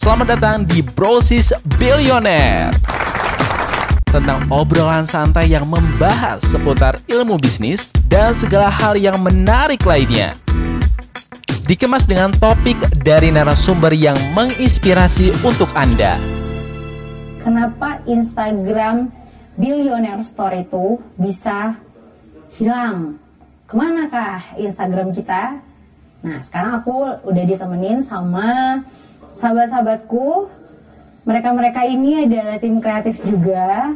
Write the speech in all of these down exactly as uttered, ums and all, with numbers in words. Selamat datang di Brosis Billionaire, tentang obrolan santai yang membahas seputar ilmu bisnis dan segala hal yang menarik lainnya. Dikemas dengan topik dari narasumber yang menginspirasi untuk Anda. Kenapa Instagram Billionaire Store itu bisa hilang? Kemanakah Instagram kita? Nah, sekarang aku udah ditemenin sama sahabat-sahabatku. Mereka-mereka ini adalah tim kreatif juga,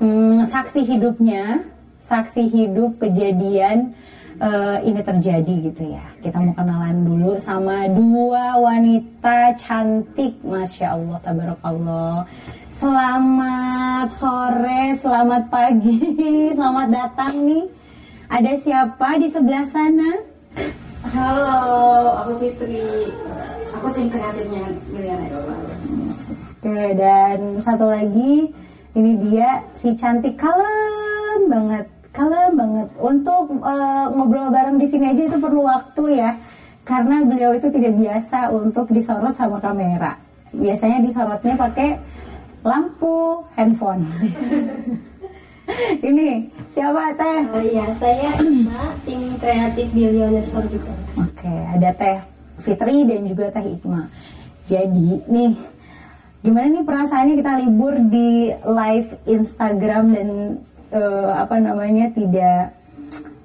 hmm, saksi hidupnya, saksi hidup kejadian uh, ini terjadi gitu ya. Kita mau kenalan dulu sama dua wanita cantik, Masya Allah, Tabarakallah. Selamat sore, selamat pagi, selamat datang nih. Ada siapa di sebelah sana? Halo, aku Fitri. Aku tim kreatifnya Rionexter. Oke, dan satu lagi, ini dia si cantik, kalem banget, kalem banget. Untuk uh, ngobrol bareng di sini aja itu perlu waktu ya, karena beliau itu tidak biasa untuk disorot sama kamera. Biasanya disorotnya pakai lampu handphone. Ini siapa Teh? Oh iya, saya Hikmah, tim kreatif Billionaire Store juga. Oke, ada Teh Fitri dan juga Teh Hikmah. Jadi nih, gimana nih perasaannya kita libur di live Instagram dan uh, apa namanya tidak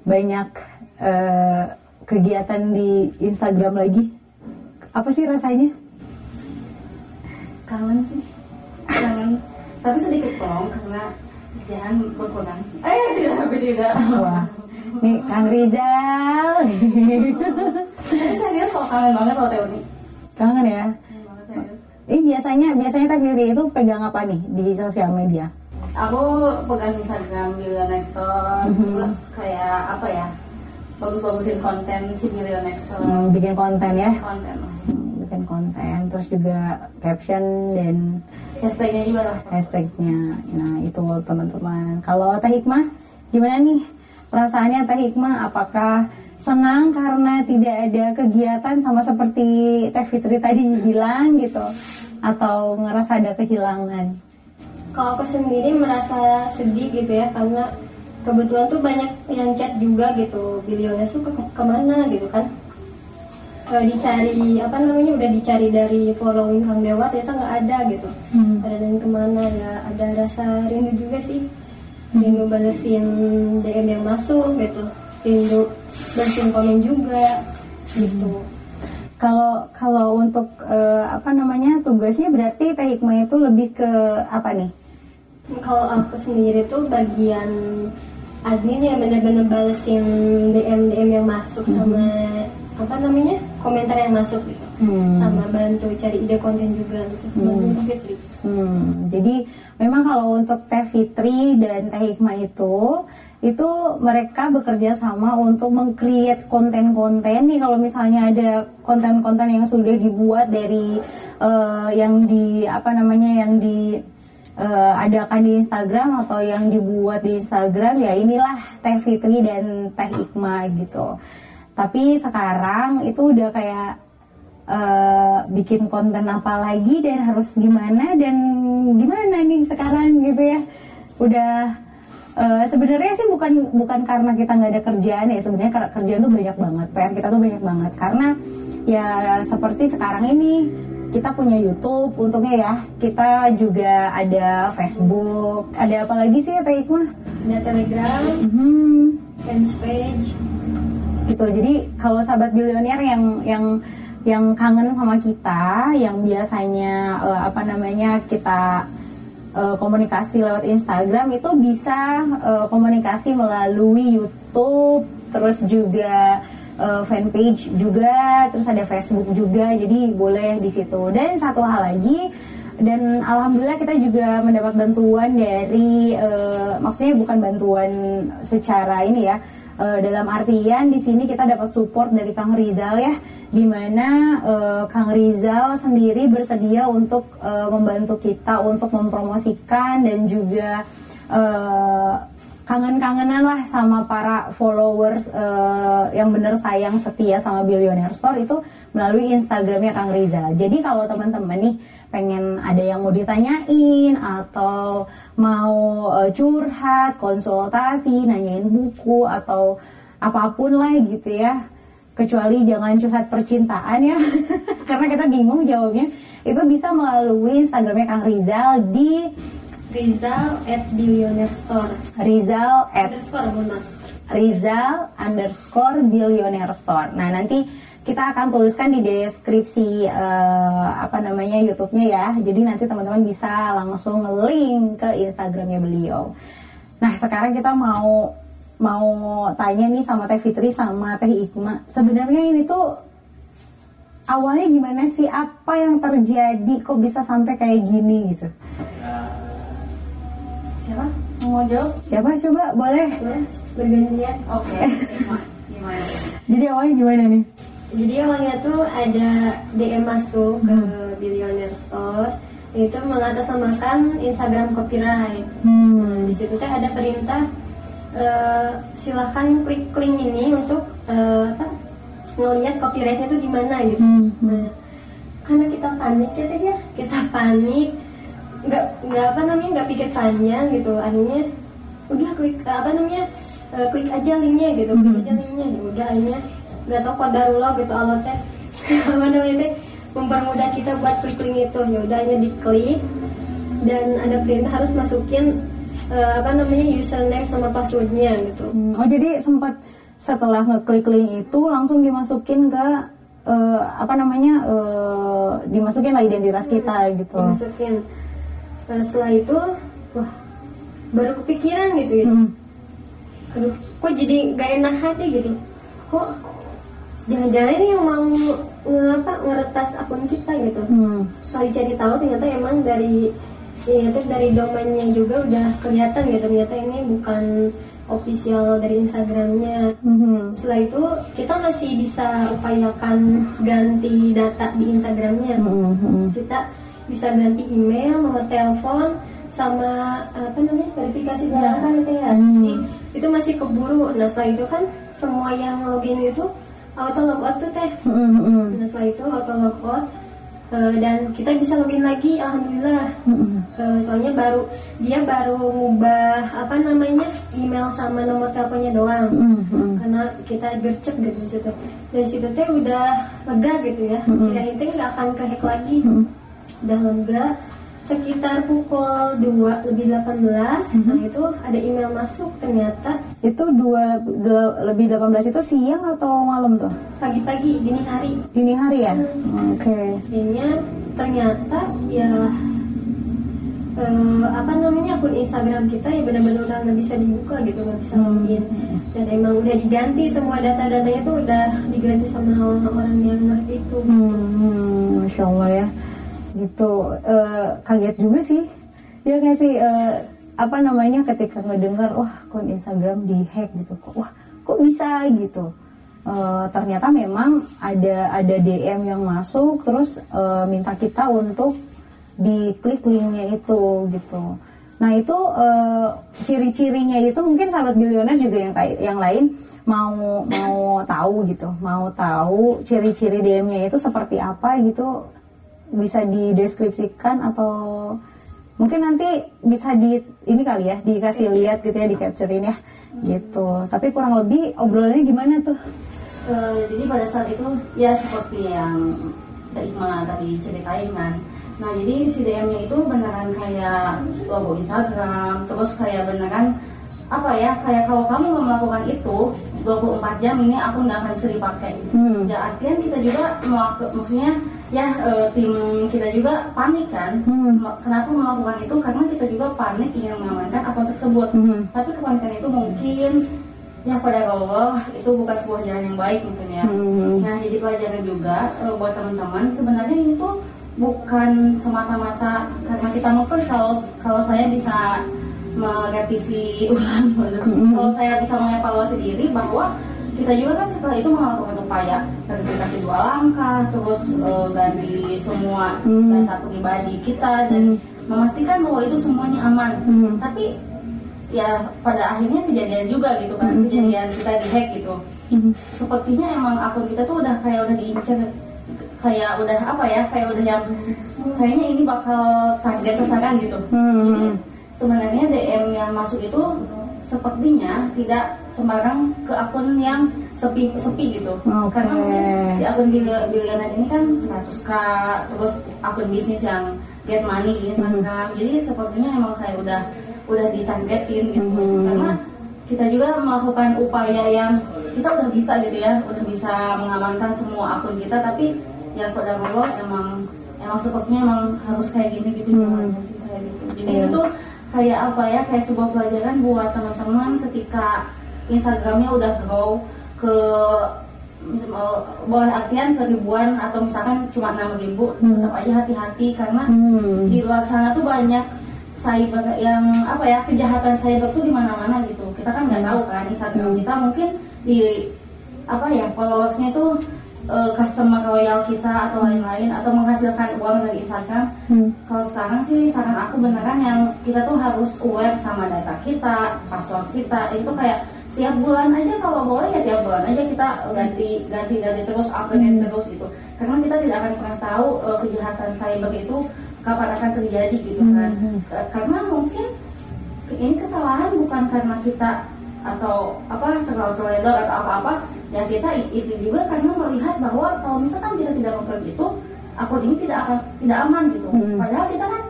banyak uh, kegiatan di Instagram lagi? Apa sih rasanya? Kangen sih, kangen. Tapi sedikit dong karena jangan berkurang. Eh tidak, tidak. Wah, nih Kang Rizal. Tapi serius kok, kangen banget kalau Teuni. Kangen ya. Kangen banget serius. Ini biasanya biasanya Tafiri itu pegang apa nih di sosial media? Aku pegang Instagram Billionexter, mm-hmm. terus kayak apa ya? Bagus-bagusin konten si Billionexter. Hmm, bikin konten ya? Konten. Bikin konten, terus juga caption dan hashtagnya juga lah. Hashtagnya, nah itu teman-teman. Kalau Teh Hikmah, gimana nih perasaannya Teh Hikmah? Apakah senang karena tidak ada kegiatan sama seperti Teh Fitri tadi bilang gitu? Atau ngerasa ada kehilangan? Kalau aku sendiri merasa sedih gitu ya, karena kebetulan tuh banyak yang chat juga gitu. Billionaire suka ke- kemana gitu kan? Dicari apa namanya udah dicari dari following Kang Dewa ternyata nggak ada gitu. hmm. Ada dan kemana ya, ada rasa rindu juga sih, rindu balesin D M yang masuk gitu, rindu balesin komen juga gitu. Kalau hmm. kalau untuk uh, apa namanya tugasnya berarti Teh Hikmah itu lebih ke apa nih? Kalau aku sendiri tuh bagian admin ya, benar-benar balesin D M D M yang masuk hmm. sama apa namanya komentar yang masuk gitu, hmm. sama bantu cari ide konten juga gitu, bantu hmm. Fitri. Hmm. Jadi memang kalau untuk Teh Fitri dan Teh Hikmah itu, itu mereka bekerja sama untuk meng-create konten-konten nih. Kalau misalnya ada konten-konten yang sudah dibuat dari uh, yang di apa namanya yang di uh, adakan di Instagram atau yang dibuat di Instagram, ya inilah Teh Fitri dan Teh Hikmah gitu. Tapi sekarang itu udah kayak uh, bikin konten apa lagi dan harus gimana dan gimana nih sekarang gitu ya. Udah uh, sebenarnya sih bukan bukan karena kita nggak ada kerjaan ya, sebenarnya kerjaan tuh banyak banget, P R kita tuh banyak banget. Karena ya seperti sekarang ini kita punya YouTube untungnya ya, kita juga ada Facebook, ada apa lagi sih ya Teh Hikmah? Ada Telegram, mm-hmm. fanpage. Gitu. Jadi kalau sahabat Billionaire yang yang yang kangen sama kita, yang biasanya uh, apa namanya kita uh, komunikasi lewat Instagram, itu bisa uh, komunikasi melalui YouTube, terus juga uh, fanpage juga, terus ada Facebook juga. Jadi boleh di situ. Dan satu hal lagi, dan alhamdulillah kita juga mendapat bantuan dari uh, maksudnya bukan bantuan secara ini ya. Uh, dalam artian di sini kita dapat support dari Kang Rizal ya, di mana uh, Kang Rizal sendiri bersedia untuk uh, membantu kita untuk mempromosikan dan juga uh, kangen-kangenan lah sama para followers uh, yang bener sayang setia sama Billionaire Store itu melalui Instagramnya Kang Rizal. Jadi kalau teman-teman nih pengen ada yang mau ditanyain atau mau uh, curhat, konsultasi, nanyain buku atau apapun lah gitu ya, kecuali jangan curhat percintaan ya karena kita bingung jawabnya, itu bisa melalui Instagramnya Kang Rizal di Rizal at Billionaire Store. Rizal at underscore Rizal underscore Billionaire Store. Nah nanti kita akan tuliskan di deskripsi uh, apa namanya YouTube-nya ya. Jadi nanti teman-teman bisa langsung link ke Instagramnya beliau. Nah sekarang kita mau mau tanya nih sama Teh Fitri sama Teh Hikmah. Sebenarnya ini tuh awalnya gimana sih? Apa yang terjadi? Kok bisa sampai kayak gini gitu? Siapa mau jawab? Siapa coba? Boleh? Boleh. Bergantian. Oke. Okay. Gimana? Jadi awalnya gimana nih? Jadi awalnya tuh ada D M masuk hmm. ke Billionaire Store, itu mengatasnamakan Instagram copyright. Hmm. Di situ tuh ada perintah uh, silahkan klik link ini untuk uh, apa? Ngelihat copyrightnya tuh di mana gitu. Hmm. Nah, karena kita panik ya tadi ya, kita panik. nggak nggak apa namanya nggak pikir panjang gitu, akhirnya udah klik apa namanya uh, klik aja linknya gitu, klik aja linknya, ya udah akhirnya nggak tahu qadarullah gitu Allah teh apa namanya teh mempermudah kita buat klik link itu, ya udah akhirnya diklik dan ada perintah harus masukin uh, apa namanya username sama passwordnya gitu. Oh jadi sempat setelah ngeklik link itu langsung dimasukin ke uh, apa namanya uh, dimasukin lah identitas kita hmm, gitu. Dimasukin. Nah, setelah itu, wah, baru kepikiran gitu ya. Hmm. Aduh, kok jadi gak enak hati gitu. Kok jangan-jangan ini yang mau ngapa ngeretas akun kita gitu. Hmm. Setelah dicari tahu ternyata emang dari ya, terus dari domainnya juga udah kelihatan gitu. Ternyata ini bukan official dari Instagramnya. Hmm. Setelah itu kita masih bisa upayakan ganti data di Instagramnya. Hmm. Kita bisa ganti email, nomor telepon, sama apa namanya verifikasi data gitu ya. Jadi itu masih keburu. Nah setelah itu kan semua yang login itu auto logout tuh teh. Mm-hmm. Nah setelah itu auto logout uh, dan kita bisa login lagi, alhamdulillah. Mm-hmm. Uh, soalnya baru dia baru ngubah apa namanya email sama nomor teleponnya doang. Mm-hmm. Karena kita gercep gitu situ. Dari situ teh udah lega gitu ya. Mm-hmm. Kirain teh nggak akan kehack lagi. Mm-hmm. Udah lega sekitar pukul dua lebih delapan belas. Mm-hmm. Nah itu ada email masuk ternyata. Itu dua lebih delapan belas itu siang atau malam tuh? Pagi-pagi, dini hari. Dini hari ya? Hmm. Oke. Okay. Dininya ternyata ya eh, apa namanya akun Instagram kita ya benar-benar udah nggak bisa dibuka gitu, nggak bisa login. Hmm. Dan emang udah diganti semua data-datanya tuh udah diganti sama orang-orang yang ngerti itu. Hmm, Masya Allah ya. Gitu uh, kaget juga sih ya nggak sih uh, apa namanya ketika ngedengar wah akun Instagram di hack gitu, wah kok bisa gitu. Uh, ternyata memang ada ada D M yang masuk terus uh, minta kita untuk diklik linknya itu gitu. Nah itu uh, ciri-cirinya itu mungkin sahabat Billionaire juga yang yang lain mau mau tahu gitu, mau tahu ciri-ciri D M-nya itu seperti apa gitu. Bisa dideskripsikan atau mungkin nanti bisa di ini kali ya dikasih lihat gitu ya, di capturein ya. Hmm. Gitu. Tapi kurang lebih obrolannya gimana tuh? Uh, jadi pada saat itu ya seperti yang Hikmah tadi ceritain kan. Nah jadi si D M-nya itu beneran kayak logo Instagram, terus kayak beneran apa ya, kayak kalau kamu nggak melakukan itu dua puluh empat jam ini aku nggak akan bisa dipakai. Hmm. Ya artinya kita juga melaku, maksudnya ya e, tim kita juga panik kan. Hmm. Kenapa melakukan itu? Karena kita juga panik ingin mengamankan akun tersebut. Hmm. Tapi kepanikan itu mungkin ya pada Allah itu bukan sebuah jalan yang baik mungkin ya. Hmm. Nah jadi pelajaran juga e, buat teman-teman sebenarnya ini tuh bukan semata-mata karena kita nukul kalau kalau saya bisa merevisi ulang, kalau saya bisa mengevaluasi diri bahwa kita juga kan setelah itu melakukan upaya verifikasi dua langkah, terus uh, ganti semua data pribadi kita dan memastikan bahwa itu semuanya aman. Tapi ya pada akhirnya kejadian juga gitu kan, mm-hmm. kejadian kita di-hack gitu. Mm-hmm. Sepertinya emang akun kita tuh udah kayak udah diincar, kayak udah apa ya, kayak udah yang kayaknya ini bakal target sasaran gitu. Mm-hmm. Jadi sebenarnya D M yang masuk itu sepertinya tidak sembarang ke akun yang sepi-sepi gitu, okay. Karena si akun billionaire ini kan seratus ribu, terus akun bisnis yang get money Instagram, mm-hmm. jadi sepertinya emang kayak udah udah ditargetin gitu, mm-hmm. karena kita juga melakukan upaya yang kita udah bisa gitu ya, udah bisa mengamankan semua akun kita, tapi ya pada Allah emang emang sepertinya emang harus kayak gini gitu, mm-hmm. sih, kayak gitu. Jadi yeah. itu kayak apa ya, kayak sebuah pelajaran buat teman-teman ketika Instagramnya udah grow ke boleh artian ke ribuan atau misalkan cuma enam ribu, hmm. tetap aja hati-hati karena hmm. di luar sana tuh banyak cyber yang apa ya, kejahatan cyber tuh di mana-mana gitu. Kita kan nggak tahu kan Instagram hmm. kita mungkin di apa ya, followersnya tuh uh, customer loyal kita atau lain-lain atau menghasilkan uang dari Instagram. Hmm. Kalau sekarang sih saran aku beneran yang kita tuh harus aware sama data kita, password kita itu kayak tiap bulan aja kalau boleh ya tiap bulan aja kita ganti ganti ganti terus update hmm. terus itu, karena kita tidak akan pernah tahu uh, kejahatan cyber itu kapan akan terjadi gitu kan, hmm. karena mungkin ini kesalahan bukan karena kita atau apa terlalu teledor atau apa-apa ya, kita itu juga karena melihat bahwa kalau misalkan kita tidak memperbaiki itu akun ini tidak akan tidak aman gitu, hmm. padahal kita kan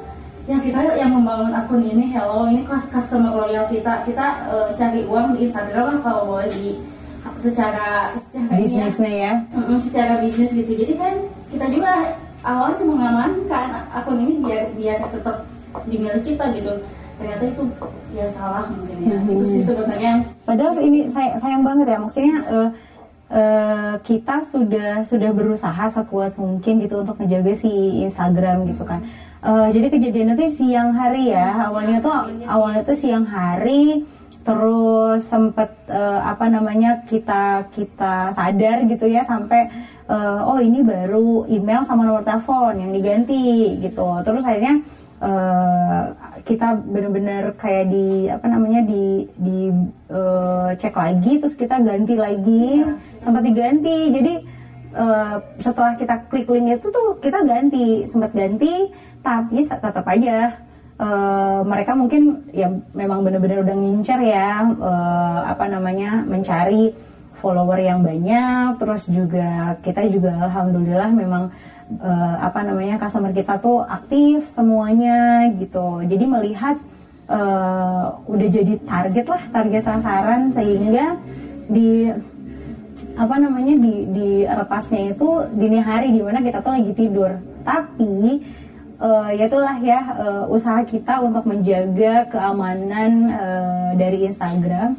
ya kita yang membangun akun ini, hello ini customer loyal kita, kita uh, cari uang di Instagram lah kalau boleh di secara secara bisnisnya ya, mm-mm, secara bisnis gitu. Jadi kan kita juga awalnya mengamankan akun ini biar biar tetap di milik kita gitu, ternyata itu ya salah mungkin ya, mm-hmm. itu sih sebenarnya. Padahal ini say- sayang banget ya, maksudnya uh, Uh, kita sudah sudah berusaha sekuat mungkin gitu untuk menjaga si Instagram gitu kan. Uh, jadi kejadiannya tuh siang hari ya, awalnya tuh awalnya tuh siang hari, terus sempet uh, apa namanya kita kita sadar gitu ya sampai uh, oh ini baru email sama nomor telepon yang diganti gitu. Terus akhirnya Uh, kita benar-benar kayak di apa namanya di di uh, cek lagi, terus kita ganti lagi ya, sempat diganti. Jadi uh, setelah kita klik link itu tuh kita ganti, sempat ganti, tapi tetap aja uh, mereka mungkin ya memang benar-benar udah ngincer ya uh, apa namanya mencari follower yang banyak. Terus juga kita juga alhamdulillah memang Uh, apa namanya customer kita tuh aktif semuanya gitu. Jadi melihat uh, udah jadi target lah, target sasaran, sehingga di apa namanya di di retasnya itu dini hari dimana kita tuh lagi tidur. Tapi uh, ya itulah ya uh, usaha kita untuk menjaga keamanan uh, dari Instagram.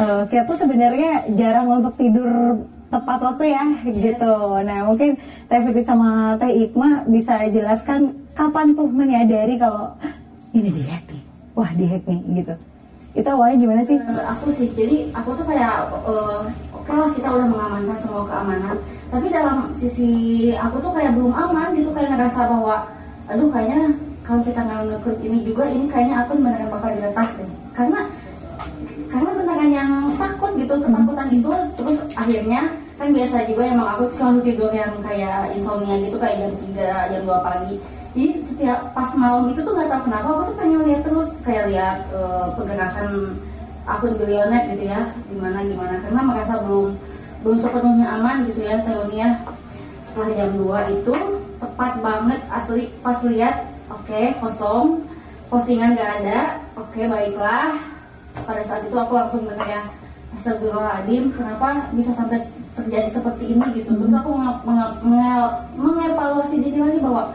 Uh, kita tuh sebenarnya jarang untuk tidur tepat waktu ya, yes. gitu. Nah mungkin Teh Fitri sama Teh Hikmah bisa jelaskan kapan tuh menyadari kalau ini di-hack nih, wah di-hack nih gitu. Itu awalnya gimana sih? Uh, aku sih, jadi aku tuh kayak uh, oke okay lah kita udah mengamankan semua keamanan, tapi dalam sisi aku tuh kayak belum aman gitu, kayak ngerasa bahwa aduh kayaknya kalau kita nge-click ini juga ini kayaknya akun beneran bakal diretas deh, karena karena beneran yang takut gitu, ketakutan gitu. Terus akhirnya kan biasa juga emang aku selalu tidur yang kayak insomnia gitu, kayak jam tiga, jam dua pagi. Jadi setiap pas malam itu tuh gak tahu kenapa aku tuh pengen lihat terus, kayak lihat uh, pergerakan akun billionaire gitu ya, gimana-gimana, karena merasa belum belum sepenuhnya aman gitu ya, teorinya. Setelah jam dua itu tepat banget asli pas lihat oke okay, kosong, postingan gak ada, oke okay, baiklah. Pada saat itu aku langsung bertanya, Astagfirullahaladzim, kenapa bisa sampai terjadi seperti ini gitu. Terus aku menge- menge- menge- mengevaluasi diri lagi bahwa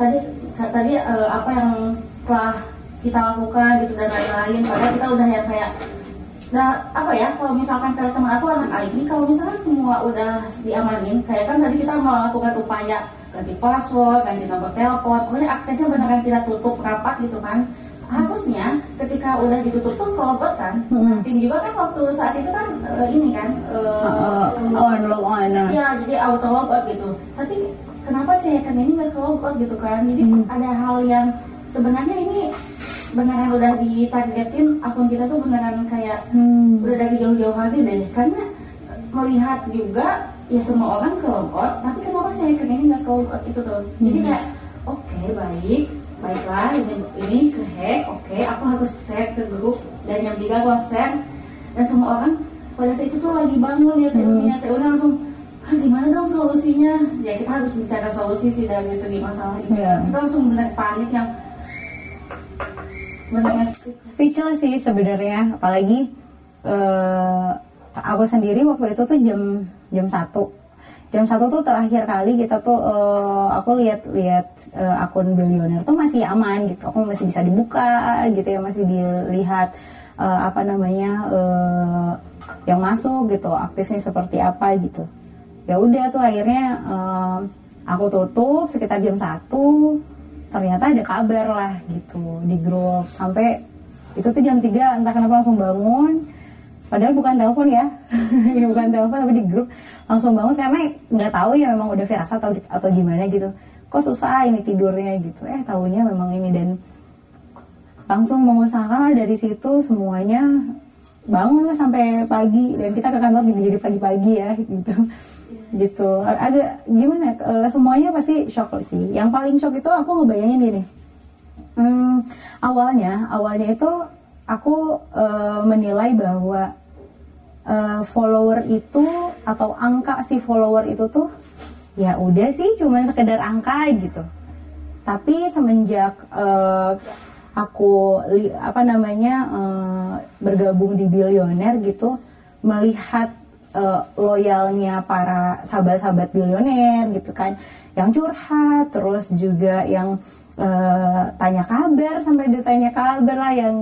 tadi tadi uh, apa yang telah kita lakukan gitu dan lain-lain. Padahal kita udah yang kayak nah, apa ya, kalau misalkan kayak teman aku anak I D, kalau misalkan semua udah diamanin, kayak kan tadi kita melakukan upaya ganti password, ganti nomor telepon, pokoknya aksesnya beneran tidak tutup rapat gitu kan. Harusnya ketika udah ditutup pun kelobot kan, hmm. tim juga kan waktu saat itu kan uh, ini kan uh, uh, on lock on ya, jadi auto lobot gitu. Tapi kenapa sih hacker ini nggak kelobot gitu kan? Jadi hmm. ada hal yang sebenarnya ini beneran udah ditargetin akun kita tuh beneran kayak hmm. udah dari jauh-jauh hari deh, karena melihat juga ya semua orang ke robot, tapi kenapa saya hacker ini nggak ke robot itu tuh? Hmm. Jadi kayak oke okay, baik, baiklah ini, ini ke hack, oke okay, aku harus share ke grup dan yang tiga aku share dan semua orang pada saat itu tuh lagi bangun ya teorinya, hmm. teorinya langsung ah, gimana dong solusinya? Ya kita harus bicara solusi sih dari segi masalah ini. Yeah. Kita langsung bener panik yang bener speechless sih sebenarnya, apalagi uh, aku sendiri waktu itu tuh jam jam satu jam satu tuh terakhir kali kita tuh uh, aku lihat-lihat uh, akun Billionaire tuh masih aman gitu, aku masih bisa dibuka gitu ya, masih dilihat uh, apa namanya uh, yang masuk gitu, aktifnya seperti apa gitu. Ya udah tuh akhirnya uh, aku tutup sekitar jam satu, ternyata ada kabar lah gitu di grup, sampai itu tuh jam tiga entah kenapa langsung bangun. Padahal bukan telepon ya, ini bukan telepon tapi di grup langsung bangun karena nggak tahu ya memang udah firasat atau atau gimana gitu. Kok susah ini tidurnya gitu, eh tahunya memang ini, dan langsung mengusahakan dari situ semuanya bangun lah sampai pagi, dan kita ke kantor jadi pagi-pagi ya gitu gitu. Agak gimana? E, semuanya pasti shock sih. Yang paling shock itu aku ngebayangin gini. Hmm, awalnya awalnya itu aku uh, menilai bahwa uh, follower itu atau angka si follower itu tuh ya udah sih cuman sekedar angka gitu. Tapi semenjak uh, aku li, apa namanya uh, bergabung di Billionaire gitu, melihat uh, loyalnya para sahabat-sahabat Billionaire gitu kan, yang curhat terus juga yang Uh, tanya kabar sampai ditanya kabar lah, yang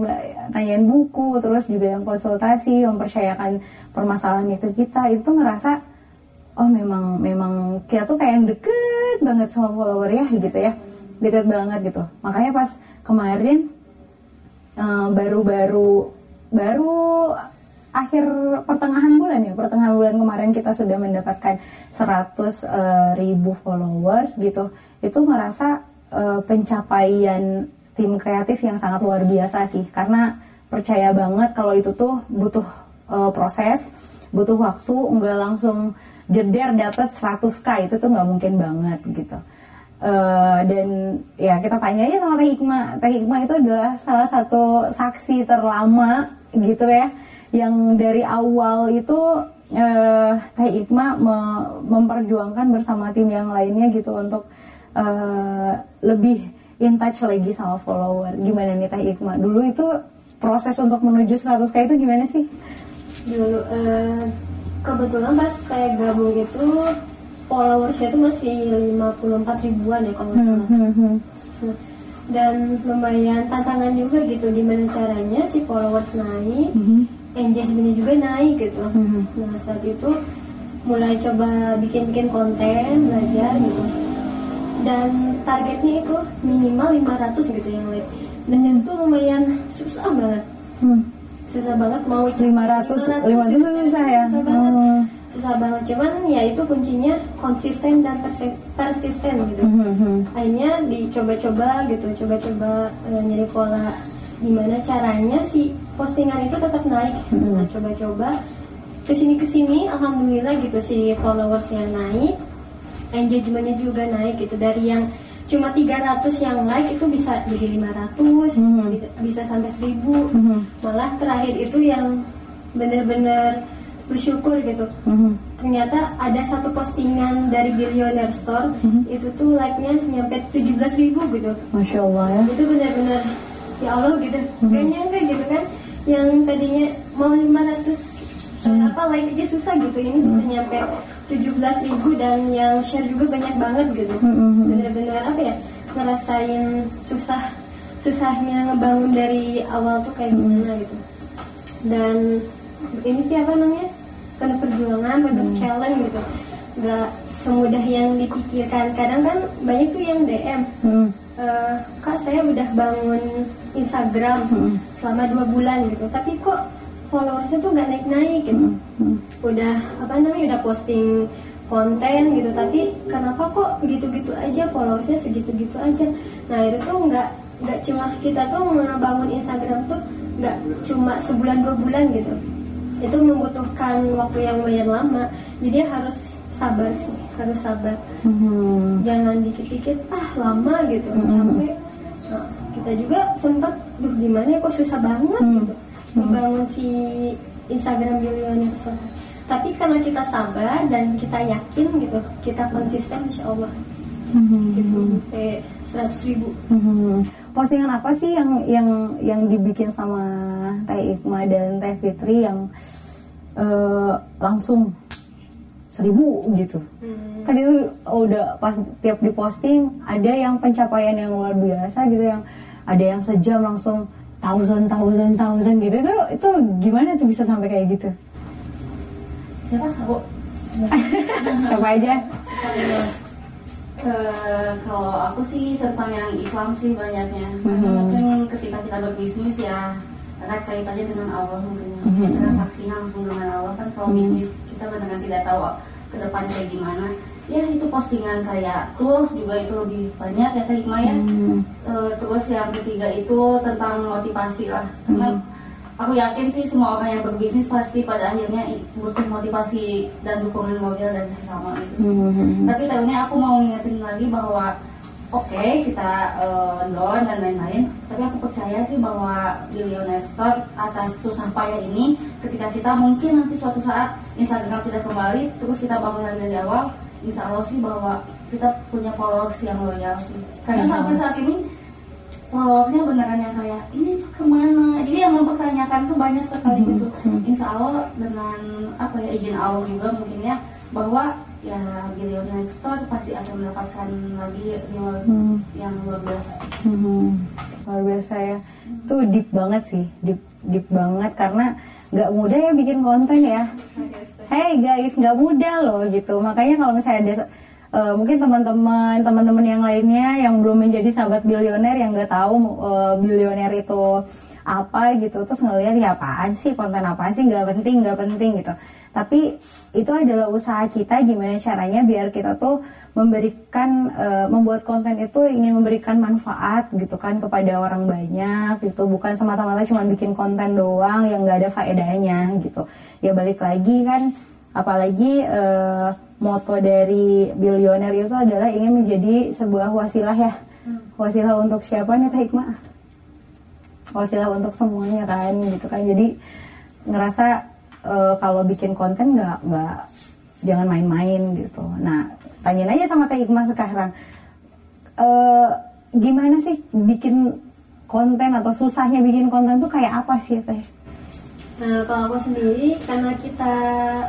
nanyain buku, terus juga yang konsultasi, yang mempercayakan permasalahannya ke kita, itu tuh ngerasa oh memang memang kita tuh kayak yang deket banget sama follower ya gitu ya, deket banget gitu. Makanya pas kemarin uh, baru-baru baru akhir pertengahan bulan ya pertengahan bulan kemarin kita sudah mendapatkan seratus ribu followers gitu, itu ngerasa pencapaian tim kreatif yang sangat luar biasa sih, karena percaya banget kalau itu tuh butuh uh, proses, butuh waktu, nggak langsung jeder dapat seratus ribu itu tuh nggak mungkin banget gitu. Uh, dan ya kita tanya aja sama Teh Hikmah. Teh Hikmah itu adalah salah satu saksi terlama gitu ya, yang dari awal itu uh, Teh Hikmah me- memperjuangkan bersama tim yang lainnya gitu untuk Uh, lebih in touch lagi sama follower. Gimana nih Teh Hikmah, dulu itu proses untuk menuju seratus ribu itu gimana sih? Dulu uh, kebetulan pas saya gabung itu follower saya itu masih lima puluh empat ribuan ya kalau nggak salah. Hmm, hmm, hmm. Dan lumayan tantangan juga gitu, gimana caranya si followers naik, hmm. engagementnya juga naik gitu. Hmm. Nah saat itu mulai coba bikin-bikin konten, belajar gitu. Dan targetnya itu minimal lima ratus gitu yang lihat. Dan hmm. itu lumayan susah banget. Hmm. Susah banget mau lima ratus, lima ratus, lima ratus susah, susah ya. Susah banget. Hmm. Susah banget. Cuman ya itu kuncinya konsisten dan persi- persisten gitu. Hmm. Akhirnya dicoba-coba gitu, coba-coba uh, nyari pola gimana caranya si postingan itu tetap naik. Hmm. Nah, coba-coba kesini-kesini alhamdulillah gitu si followersnya naik. Engagementnya juga naik gitu, dari yang cuma tiga ratus yang like itu bisa jadi lima ratus, mm-hmm. bisa sampai seribu, mm-hmm. malah terakhir itu yang benar-benar bersyukur gitu, mm-hmm. ternyata ada satu postingan dari Billionaire Store, mm-hmm. itu tuh like-nya nyampe tujuh belas ribu gitu. Masya Allah ya, itu benar-benar ya Allah gitu, mm-hmm. gak nyangka gitu kan, yang tadinya mau lima ratus hmm. apa like aja susah gitu, ini bisa hmm. nyampe tujuh belas ribu, dan yang share juga banyak banget gitu. hmm. Bener-bener apa ya, ngerasain susah susahnya ngebangun dari awal tuh kayak gimana gitu. Dan ini sih apa namanya, penuh perjuangan, penuh hmm. challenge gitu, gak semudah yang dipikirkan. Kadang kan banyak tuh yang D M, hmm. uh, kak saya udah bangun Instagram hmm. selama dua bulan gitu, tapi kok followersnya tuh nggak naik-naik gitu, hmm. udah apa namanya udah posting konten gitu, tapi kenapa kok gitu-gitu aja followersnya, segitu-gitu aja. Nah itu tuh nggak nggak cuma kita tuh membangun Instagram tuh nggak cuma sebulan dua bulan gitu, itu membutuhkan waktu yang lumayan lama, jadi harus sabar sih, harus sabar, mm-hmm. jangan dikit-dikit ah lama gitu, mm-hmm. capek. Nah, kita juga sempat, duh gimana ya kok susah banget mm-hmm. gitu membangun si Instagram Billionaire Store. Tapi karena kita sabar dan kita yakin gitu, kita konsisten insya Allah mm-hmm. gitu sampai seratus ribu. Mm-hmm. Postingan apa sih yang yang yang dibikin sama Teh Hikmah dan Teh Fitri yang uh, langsung seribu gitu? Hmm. Kan itu udah pas tiap diposting ada yang pencapaian yang luar biasa gitu, yang ada yang sejam langsung thousand thousand thousand gitu. Itu itu gimana tuh bisa sampai kayak gitu? Siapa aku? Siapa aja? Uh, kalau aku sih tentang yang Islam sih banyaknya, karena mm-hmm. mungkin ketika kita berbisnis ya ada kaitannya dengan Allah mungkin, mm-hmm. transaksi langsung dengan Allah kan. Kalau mm-hmm. bisnis kita benar-benar tidak tahu ke depan kayak gimana, ya itu postingan kayak close juga itu lebih banyak ya Teh Hikmah ya. Mm-hmm. Uh, terus yang ketiga itu tentang motivasi lah, karena mm-hmm. aku yakin sih semua orang yang berbisnis pasti pada akhirnya butuh motivasi dan dukungan modal dan sesama gitu. Mm-hmm. Tapi tahunya aku mau ngingetin lagi bahwa oke okay, kita uh, down dan lain-lain, tapi aku percaya sih bahwa Billionaire Store atas susah payah ini, ketika kita mungkin nanti suatu saat Instagram tidak kembali, terus kita bangun dari awal, insya Allah sih bahwa kita punya followers yang loyal sih. Karena mm-hmm. sampai saat ini followersnya beneran yang kayak ini tuh kemana? Jadi yang mempertanyakan tuh banyak sekali mm-hmm. gitu. Insya Allah dengan apa ya izin Allah juga mungkin ya, bahwa ya Billionaire Store pasti akan mendapatkan lagi reward hmm. yang luar biasa. Hmm. Luar biasa ya. Hmm. Itu deep banget sih, deep deep banget karena nggak mudah ya bikin konten ya. Hey guys, nggak mudah loh gitu. Makanya kalau misalnya ada uh, mungkin teman-teman teman-teman yang lainnya yang belum menjadi sahabat Billionaire, yang nggak tahu uh, Billionaire itu apa gitu, terus ngelihat ya apaan sih, konten apaan sih, nggak penting nggak penting gitu. Tapi itu adalah usaha kita gimana caranya biar kita tuh memberikan uh, membuat konten itu ingin memberikan manfaat gitu kan kepada orang banyak gitu, bukan semata-mata cuma bikin konten doang yang nggak ada faedahnya gitu. Ya balik lagi kan, apalagi uh, moto dari Billionaire itu adalah ingin menjadi sebuah wasilah ya, wasilah untuk siapa nih Teh Hikmah? Wasilah untuk semuanya kan gitu kan. Jadi ngerasa Uh, kalau bikin konten nggak nggak jangan main-main gitu. Nah, tanyain aja sama Teh Hikmah sekarang, uh, gimana sih bikin konten atau susahnya bikin konten tuh kayak apa sih Teh? Uh, kalau aku sendiri karena kita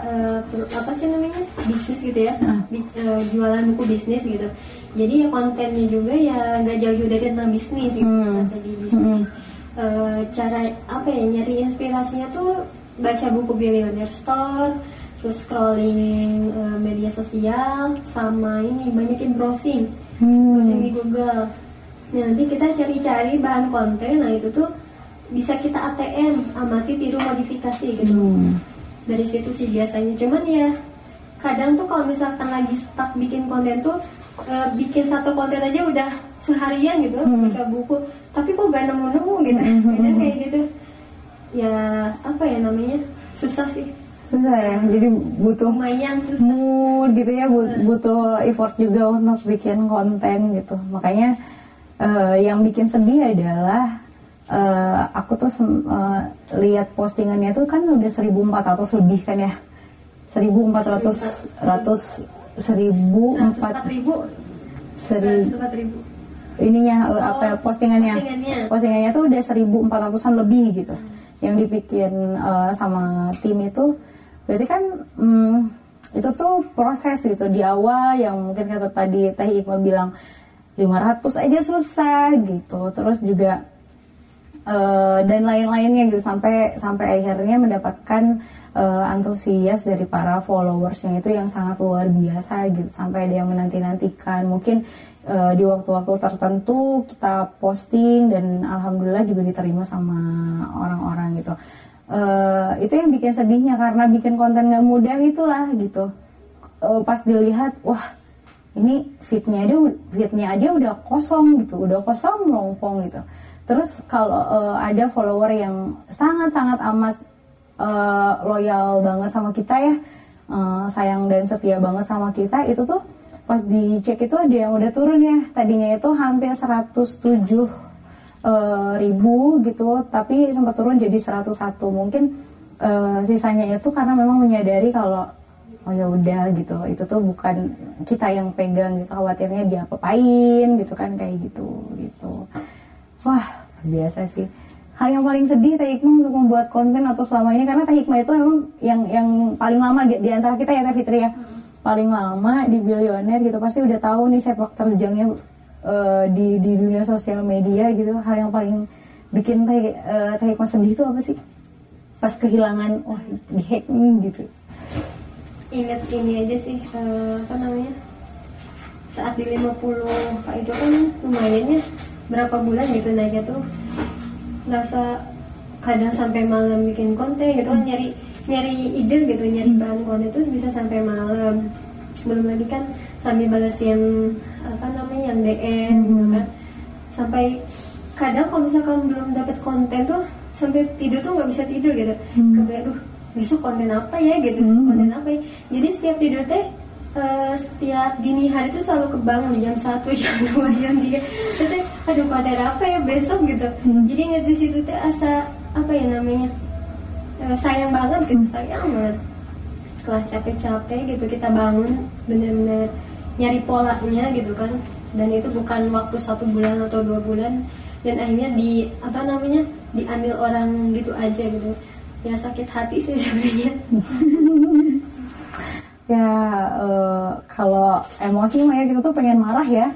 uh, apa sih namanya bisnis gitu ya, uh. Bis, uh, jualan buku bisnis gitu. Jadi ya kontennya juga ya nggak jauh-jauh dari tentang bisnis gitu, hmm. tadi bisnis. Hmm. Uh, cara apa ya nyari inspirasinya tuh baca buku Billionaire Store, terus scrolling uh, media sosial, sama ini banyakin browsing, hmm. browsing di Google. Nah, nanti kita cari-cari bahan konten, nah itu tuh bisa kita A T M, amati, tiru, modifikasi gitu. Hmm. Dari situ sih biasanya. Cuman ya kadang tuh kalau misalkan lagi stuck bikin konten tuh uh, bikin satu konten aja udah seharian gitu, hmm. baca buku, tapi kok gak nemu-nemu gitu, kadang kayak gitu. Ya apa ya namanya, susah sih, susah ya, jadi butuh lumayan susah mood gitu ya, butuh effort juga untuk bikin konten gitu. Makanya uh, yang bikin sedih adalah uh, aku tuh uh, lihat postingannya tuh kan udah seribu empat ratus lebih kan ya, seribu empat ratus seribu empat ratus seribu ininya oh, apa postingannya. postingannya postingannya tuh udah seribu empat ratusan lebih gitu hmm. yang dibikin uh, sama tim itu. Berarti kan mm, itu tuh proses gitu. Di awal yang mungkin kata tadi Teh Hikmah bilang lima ratus aja susah gitu, terus juga uh, dan lain-lainnya gitu, sampai sampai akhirnya mendapatkan uh, antusias dari para followersnya itu yang sangat luar biasa gitu, sampai ada yang menanti-nantikan mungkin Uh, di waktu-waktu tertentu kita posting, dan alhamdulillah juga diterima sama orang-orang gitu. Uh, itu yang bikin sedihnya, karena bikin konten gak mudah itulah gitu. Uh, pas dilihat, wah ini fitnya dia fitnya dia udah kosong gitu, udah kosong melompong gitu. Terus kalau uh, ada follower yang sangat-sangat amat uh, loyal banget sama kita ya, uh, sayang dan setia banget sama kita, itu tuh pas dicek itu ada yang udah turun ya. Tadinya itu hampir seratus tujuh uh, ribu gitu, tapi sempat turun jadi seratus satu. Mungkin uh, sisanya itu karena memang menyadari kalau oh ya udah gitu, itu tuh bukan kita yang pegang gitu, khawatirnya dia apa-apain gitu kan, kayak gitu gitu. Wah, biasa sih. Hal yang paling sedih Teh Hikmah untuk membuat konten atau selama ini, karena Teh Hikmah itu memang yang yang paling lama di antara kita ya Teh Fitri ya, paling lama di Billionaire gitu, pasti udah tahu nih sepak terjangnya uh, di di dunia sosial media gitu. Hal yang paling bikin Teh uh, Teh Hikmah sedih itu apa sih? Pas kehilangan, wah di hack gitu. Ingat ini aja sih, uh, apa namanya, saat di lima puluh Pak itu kan lumayan ya, berapa bulan gitu naiknya tuh, merasa kadang sampai malam bikin konten gitu kan, nyari nyari ide gitu, nyari bahan konten itu bisa sampai malam, belum lagi kan sambil balesin apa namanya yang D M gitu kan, sampai kadang kalau misalkan belum dapat konten tuh sampai tidur tuh nggak bisa tidur gitu, kayak tuh besok konten apa ya gitu, hmm. konten apa ya. Jadi setiap tidur teh uh, setiap dini hari tuh selalu kebangun jam satu, jam dua, jam tiga teh, aduh konten apa ya besok gitu. hmm. Jadi ingat di situ teh asa apa ya namanya, uh, sayang banget gitu, sayang banget. Setelah capek-capek gitu kita bangun bener-bener nyari polanya gitu kan, dan itu bukan waktu satu bulan atau dua bulan, dan akhirnya di apa namanya diambil orang gitu aja gitu. Ya sakit hati sih sebenarnya. Ya e, kalau emosi mah ya kita tuh pengen marah ya.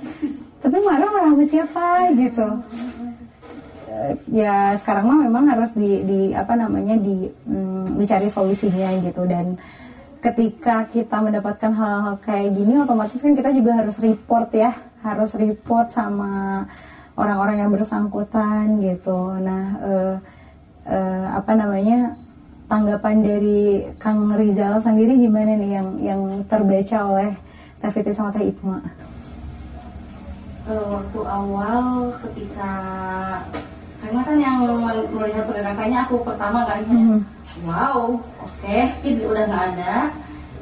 Tapi marah marah sama siapa gitu. E, ya sekarang mah memang harus di, di apa namanya di mm, dicari solusinya gitu, dan ketika kita mendapatkan hal-hal kayak gini otomatis kan kita juga harus report ya, harus report sama orang-orang yang bersangkutan gitu. Nah, e, Uh, apa namanya tanggapan dari Kang Rizal sendiri gimana nih yang yang terbaca oleh Teh Fitri sama Teh Hikmah? Uh, waktu awal ketika karena kan yang melihat pergerakannya aku pertama kan, mm-hmm. wow, oke, okay, itu udah nggak ada,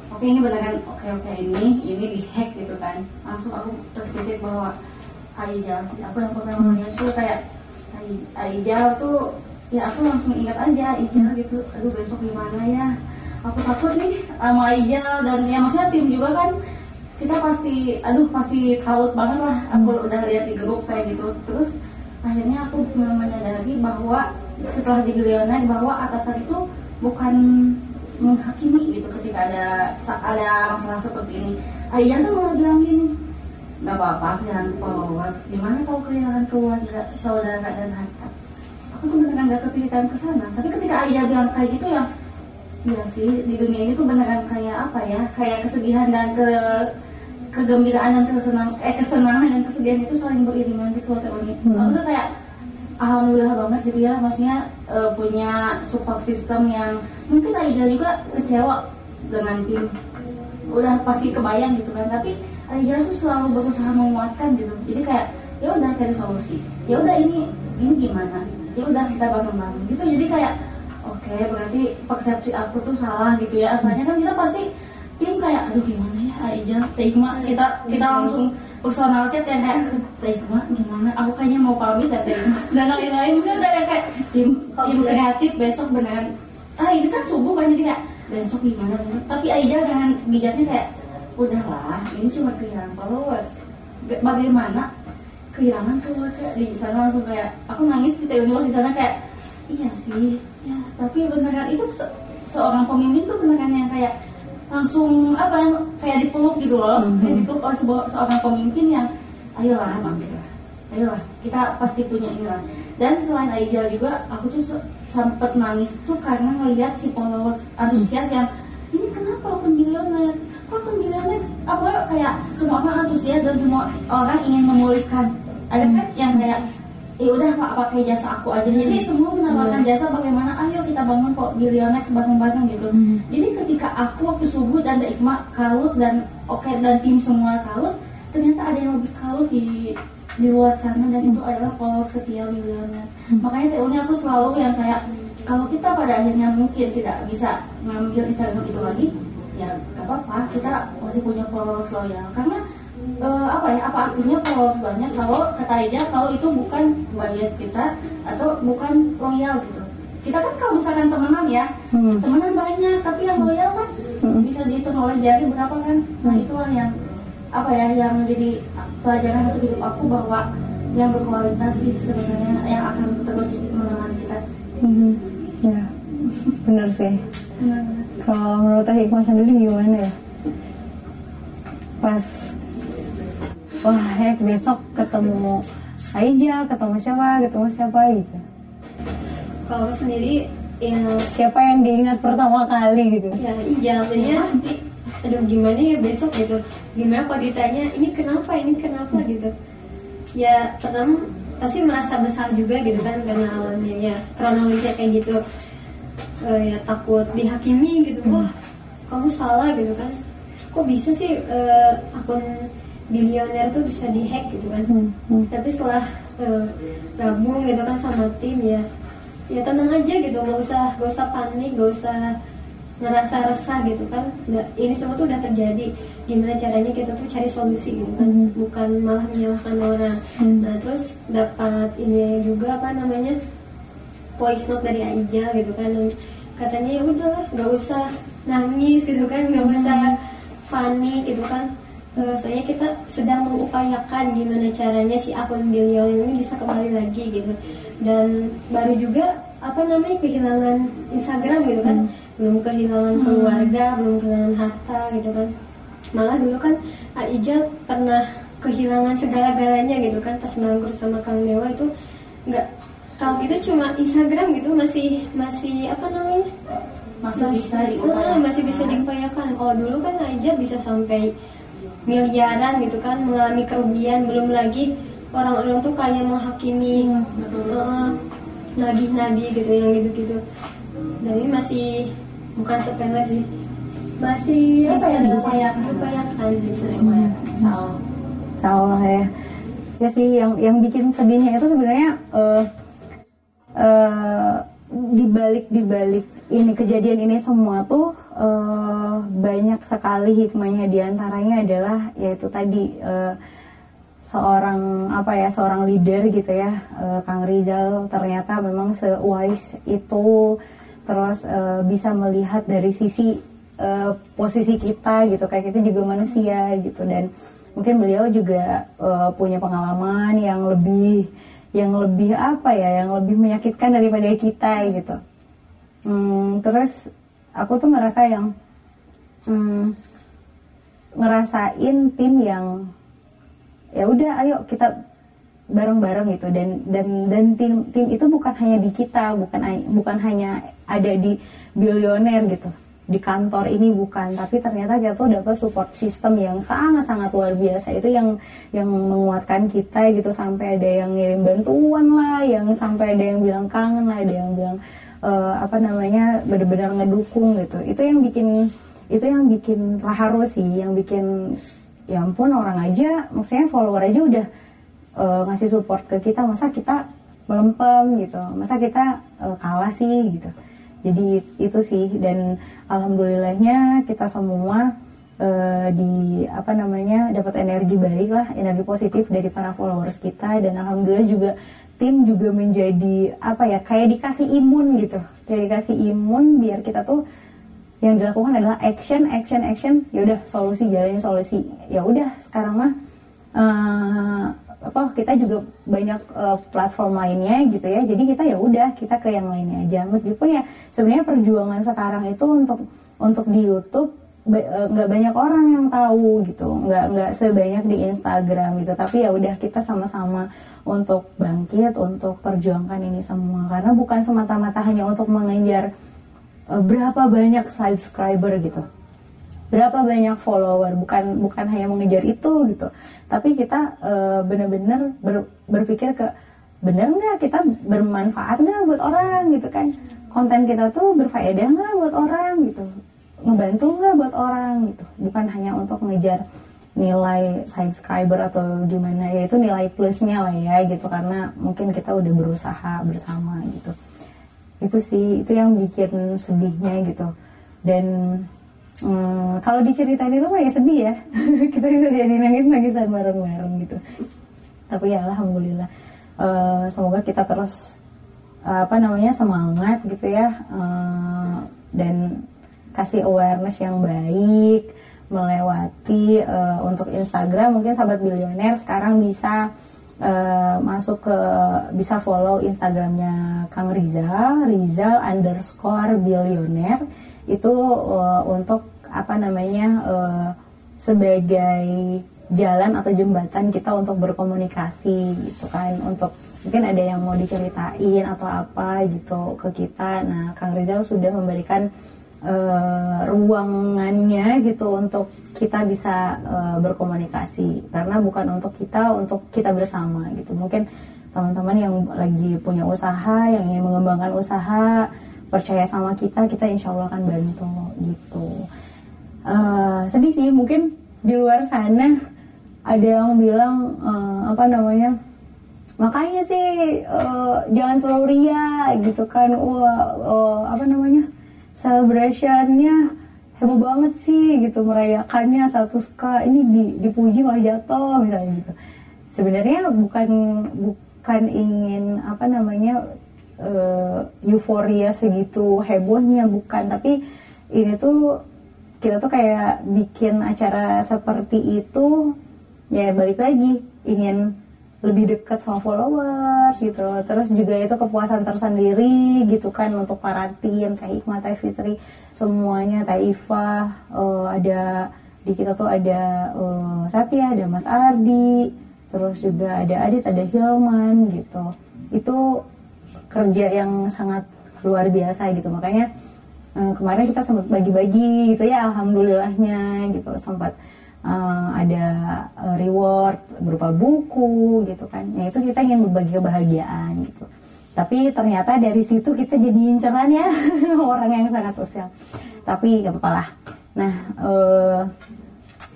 oke okay, ini beneran oke okay, oke okay, ini ini dihack gitu kan, langsung aku terpikir bahwa Aijal sih, aku yang pernah melihat tuh kayak Aijal tuh. Ya aku langsung ingat aja Ijal gitu, aduh besok gimana ya, aku takut nih sama Ijal, dan ya maksudnya tim juga kan, kita pasti, aduh pasti kalut banget lah, aku udah lihat di grup kayak gitu. Terus akhirnya aku menyadari bahwa setelah di Billionaire bahwa atasan itu bukan menghakimi gitu ketika ada ada masalah seperti ini. Ijal tuh malah bilang gini, gak apa-apa kehilangan followers, gimana kalau kehilangan keluarga, saudara dan harta. Aku tuh beneran gak kepikiran kesana. Tapi ketika Ayah bilang kayak gitu ya, ya sih di dunia ini tuh beneran kayak apa ya, kayak kesedihan dan ke kegembiraan dan kesenang, eh, kesenangan dan kesedihan itu saling beriringan di keluarga unik. hmm. Aku tuh kayak alhamdulillah banget gitu ya, maksudnya uh, punya support system yang mungkin Ayah juga kecewa dengan tim, udah pasti kebayang gitu kan, tapi Ayah tuh selalu berusaha menguatkan gitu. Jadi kayak ya udah cari solusi, ya udah ini ini gimana, ya udah kita bangun-bangun gitu. Jadi kayak oke okay, berarti persepsi aku tuh salah gitu ya, asalnya kan kita pasti tim kayak aduh gimana ya Aijal, Hikmah, kita kita langsung personal chat ya kayak Hikmah gimana, aku kayaknya mau pamit ya Hikmah dan lain-lain. Mungkin ada kayak tim tim kreatif besok beneran ah ini kan subuh kan, jadi kayak besok gimana bener. Tapi Aijal dengan bijaknya kayak udahlah ini cuma kehilangan followers, bagaimana kehilangan keluarga di sana. Langsung kayak aku nangis di T U N I W S di sana kayak iya sih ya, tapi beneran itu se- seorang pemimpin tuh beneran yang kayak langsung apa yang kayak dipeluk gitu loh, mm-hmm. kayak dipeluk oleh sebuah, seorang pemimpin yang ayolah bangkit lah, ayolah kita pasti punya ini lah. Dan selain Aijal juga aku tuh sempet nangis tuh karena ngelihat si followers antusias yang ini kenapa aku Billionaire, kok aku Billionaire apa kayak semua orang antusias dan semua orang ingin memulihkan. Ada kan yang kayak ya udah pak pakai jasa aku aja, jadi semua menawarkan yeah. jasa bagaimana ayo kita bangun kok Billionaire bareng-bareng gitu. mm. Jadi ketika aku waktu subuh dan Hikmah kalut dan oke okay, dan tim semua kalut, ternyata ada yang lebih kalut di di luar sana, dan itu adalah kolok setia Billionaire. Hmm. Makanya teorinya aku selalu yang kayak, kalau kita pada akhirnya mungkin tidak bisa ngambil Instagram itu lagi, ya gak apa-apa, kita masih punya followers loyal. Karena uh, apa ya, apa artinya followers banyak kalau katanya kalau itu bukan bagian kita atau bukan loyal gitu. Kita kan kalau misalkan temenan ya, hmm. temenan banyak, tapi yang loyal kan hmm. bisa dihitung oleh jari berapa kan. Nah itulah yang apa ya, yang jadi pelajaran untuk hidup aku, bahwa yang berkualitas sih sebenarnya yang akan terus menemani kita. Mm-hmm. Ya, benar sih. Kalau menurut Hikmah sendiri gimana ya? Pas, wah, ya besok ketemu Aija, ketemu siapa, ketemu siapa gitu. Kalau aku sendiri, ya, siapa yang diingat pertama kali gitu? Ya Aija, artinya pasti. Aduh gimana ya besok gitu? Gimana kalau ditanya ini kenapa, ini kenapa gitu? Ya pertama pasti merasa besar juga gitu kan, karena awalnya ya kronologisnya kayak gitu, uh, ya takut dihakimi gitu, wah kamu salah gitu kan, kok bisa sih uh, akun Billionaire tuh bisa dihack gitu kan. hmm, hmm. Tapi setelah uh, gabung gitu kan sama tim, ya ya tenang aja gitu, nggak usah nggak usah panik, nggak usah ngerasa resah gitu kan. Nggak, ini semua tuh udah terjadi, gimana caranya kita tuh cari solusi gitu kan, mm. bukan malah menyalahkan orang. mm. Nah terus dapat ini juga apa namanya voice note dari Aija gitu kan, katanya ya udahlah nggak usah nangis gitu kan, nggak mm. usah panik gitu kan, uh, soalnya kita sedang mengupayakan gimana caranya si akun Billionaire ini bisa kembali lagi gitu. Dan baru juga apa namanya kehilangan Instagram gitu kan, mm. belum kehilangan keluarga, mm. belum kehilangan harta gitu kan. Malah dulu kan Aija pernah kehilangan segala-galanya gitu kan pas manggur sama Kang Dewa itu. Enggak, kalau itu cuma Instagram gitu, masih masih apa namanya masih, masih bisa diupayakan, masih bisa diupayakan. Kalau dulu kan Aija bisa sampai miliaran gitu kan mengalami kerugian, belum lagi orang-orang tuh kaya menghakimi, hmm. nagih-nagih gitu yang gitu-gitu. Dan ini masih bukan sepele sih, masih apa ya, diupayakan diupayakan sih, bisa diupayakan. Salah salah ya ya sih. Yang yang bikin sedihnya itu sebenarnya uh, uh, dibalik dibalik ini kejadian ini semua tuh uh, banyak sekali hikmahnya. Diantaranya adalah yaitu tadi uh, seorang apa ya seorang leader gitu ya, uh, Kang Rizal ternyata memang se-wise itu, terus uh, bisa melihat dari sisi Uh, posisi kita gitu, kayak kita juga manusia gitu. Dan mungkin beliau juga uh, punya pengalaman yang lebih yang lebih apa ya yang lebih menyakitkan daripada kita gitu. Hmm, terus aku tuh ngerasa yang hmm, ngerasain tim yang ya udah ayo kita bareng-bareng gitu. Dan dan dan tim tim itu bukan hanya di kita, bukan bukan hanya ada di Billionaire gitu, di kantor ini bukan, tapi ternyata kita tuh dapat support system yang sangat-sangat luar biasa. Itu yang yang menguatkan kita gitu, sampai ada yang ngirim bantuan lah, yang sampai ada yang bilang kangen lah, ada yang bilang uh, apa namanya benar-benar ngedukung gitu. Itu yang bikin itu yang bikin terharu sih, yang bikin ya ampun, orang aja maksudnya follower aja udah uh, ngasih support ke kita, masa kita melempem gitu, masa kita uh, kalah sih gitu. Jadi itu sih. Dan alhamdulillahnya kita semua uh, di apa namanya dapat energi baik lah, energi positif dari para followers kita. Dan alhamdulillah juga tim juga menjadi apa ya kayak dikasih imun gitu, kayak dikasih imun biar kita tuh yang dilakukan adalah action, action, action. Ya udah solusi, jalannya solusi. Ya udah sekarang mah uh, toh kita juga banyak uh, platform lainnya gitu ya, jadi kita ya udah kita ke yang lainnya aja. Meskipun ya sebenarnya perjuangan sekarang itu untuk untuk di YouTube nggak ba- uh, banyak orang yang tahu gitu, nggak nggak sebanyak di Instagram gitu. Tapi ya udah kita sama-sama untuk bangkit, untuk perjuangkan ini semua, karena bukan semata-mata hanya untuk mengejar uh, berapa banyak subscriber gitu, berapa banyak follower, bukan bukan hanya mengejar itu gitu. Tapi kita e, benar-benar ber, berpikir ke benar nggak kita bermanfaat nggak buat orang gitu kan, konten kita tuh berfaedah nggak buat orang gitu, ngebantu nggak buat orang gitu. Bukan hanya untuk ngejar nilai subscriber atau gimana, ya itu nilai plusnya lah ya gitu, karena mungkin kita udah berusaha bersama gitu. Itu sih, itu yang bikin sedihnya gitu. Dan hmm, kalau diceritain itu kayak sedih ya, kita bisa jadi nangis-nangisan bareng-bareng gitu. Tapi ya alhamdulillah, uh, semoga kita terus uh, apa namanya semangat gitu ya, uh, dan kasih awareness yang baik, melewati uh, untuk Instagram. Mungkin sahabat Billionaire sekarang bisa uh, masuk ke, bisa follow Instagramnya Kang Rizal, Rizal underscore Billionaire. Itu uh, untuk apa namanya uh, sebagai jalan atau jembatan kita untuk berkomunikasi gitu kan, untuk mungkin ada yang mau diceritain atau apa gitu ke kita. Nah, Kang Rizal sudah memberikan Uh, ruangannya gitu untuk kita bisa uh, berkomunikasi, karena bukan untuk kita, untuk kita bersama gitu. Mungkin teman-teman yang lagi punya usaha, yang ingin mengembangkan usaha, percaya sama kita, kita insya Allah akan bantu gitu. Uh, sedih sih, mungkin di luar sana ada yang bilang uh, apa namanya, makanya sih uh, jangan terlalu ria gitu kan, wah uh, apa namanya celebrationnya heboh banget sih gitu, merayakannya seratus k ini di, dipuji malah jatuh misalnya gitu. Sebenarnya bukan bukan ingin apa namanya uh, euforia segitu hebohnya, bukan, tapi ini tuh kita tuh kayak bikin acara seperti itu ya, balik lagi ingin lebih dekat sama followers gitu. Terus juga itu kepuasan tersendiri gitu kan untuk para tim, Teh Hikmah, Teh Fitri, semuanya, Teh Iva, uh, ada di kita tuh ada uh, Satya, ada Mas Ardi, terus juga ada Adit, ada Hilman gitu. Itu kerja yang sangat luar biasa gitu. Makanya uh, kemarin kita sempat bagi-bagi gitu ya, alhamdulillahnya gitu, sempat Uh, ada uh, reward berupa buku gitu kan. Nah itu kita ingin berbagi kebahagiaan gitu. Tapi ternyata dari situ kita jadi inceran ya orang yang sangat usil. Tapi gak apa-apa lah. Nah uh,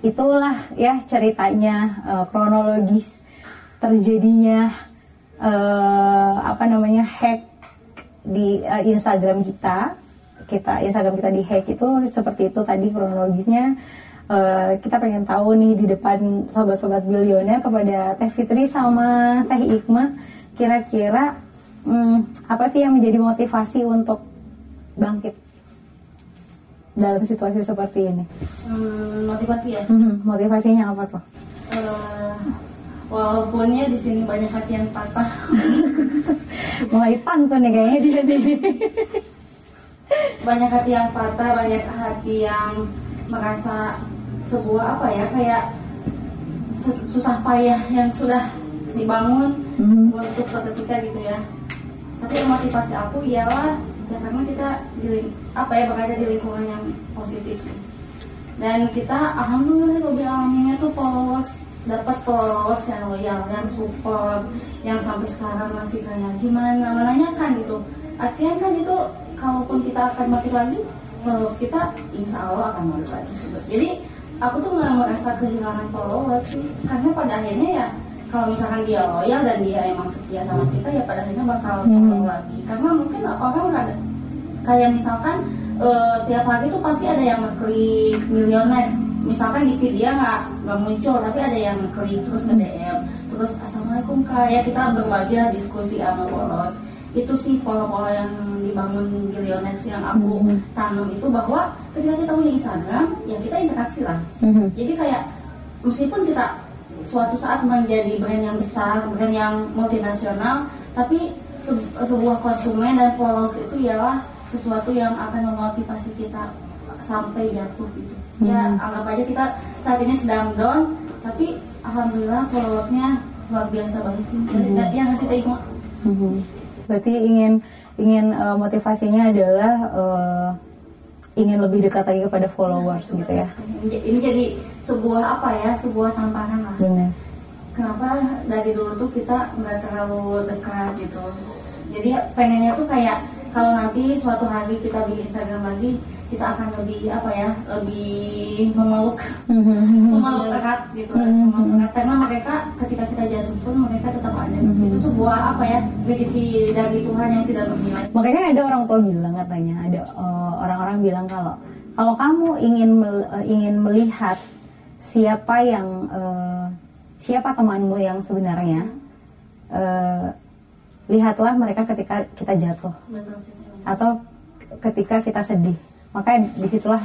itulah ya ceritanya, uh, kronologis terjadinya uh, apa namanya hack di uh, Instagram kita. Kita Instagram kita di hack itu seperti itu tadi kronologisnya. Uh, kita pengen tahu nih di depan sobat-sobat Billionaire kepada Teh Fitri sama Teh Hikmah, kira-kira um, apa sih yang menjadi motivasi untuk bangkit dalam situasi seperti ini? Hmm, motivasi ya? Mm-hmm. Motivasinya apa tuh? Uh, walaupunnya di sini banyak hati yang patah. Mulai pantun nih kayaknya dia nih. Banyak hati yang patah, banyak hati yang merasa sebuah apa ya kayak susah payah yang sudah dibangun mm-hmm. untuk suatu kita gitu ya. Tapi motivasi aku ialah ya karena kita di, apa ya berada di lingkungan yang positif, dan kita alhamdulillah kalau bilangnya tuh followers, dapat followers yang loyal, yang support, yang sampai sekarang masih kayak gimana menanyakan gitu. Artinya kan itu kalaupun kita akan mati lagi, followers kita insya Allah akan balik lagi. Jadi aku tuh gak merasa kehilangan followers sih, karena pada akhirnya ya kalau misalkan dia loyal dan dia emang setia sama kita, ya pada akhirnya bakal follow hmm. lagi. Karena mungkin orang ada kayak misalkan uh, tiap hari tuh pasti ada yang ngeklik Millionaire, misalkan di feed dia gak, gak muncul, tapi ada yang ngeklik terus nge-D M, terus assalamualaikum kak, ya kita berbagi diskusi sama followers. Itu sih pola-pola yang dibangun Billionaire yang aku mm-hmm. tanam itu, bahwa ketika kita punya Instagram ya kita interaksi lah. Mm-hmm. Jadi kayak meskipun kita suatu saat menjadi brand yang besar, brand yang multinasional, tapi se- sebuah konsumen dan followers itu ialah sesuatu yang akan memotivasi kita sampai jatuh gitu. Mm-hmm. Ya anggap aja kita saat ini sedang down, tapi alhamdulillah followersnya luar biasa banget sih. Mm-hmm. Ya, ya ngasih tahu. Mm-hmm. Berarti ingin ingin uh, motivasinya adalah uh, ingin lebih dekat lagi kepada followers nah, gitu ya. Ini jadi sebuah apa ya, sebuah tamparan lah. Benar. Kenapa dari dulu tuh kita nggak terlalu dekat gitu. Jadi pengennya tuh kayak kalau nanti suatu hari kita bikin Instagram lagi, kita akan lebih apa ya, lebih memeluk, mm-hmm. memeluk erat gitu, mm-hmm. memeluk erat. Karena mereka ketika kita jatuh pun mereka tetap ada. Mm-hmm. Itu sebuah apa ya, rezeki dari Tuhan yang tidak berhilang. Makanya ada orang tua bilang katanya, ada uh, orang-orang bilang kalau kalau kamu ingin mel, uh, ingin melihat siapa yang uh, siapa temanmu yang sebenarnya, uh, lihatlah mereka ketika kita jatuh atau ketika kita sedih. Makanya disitulah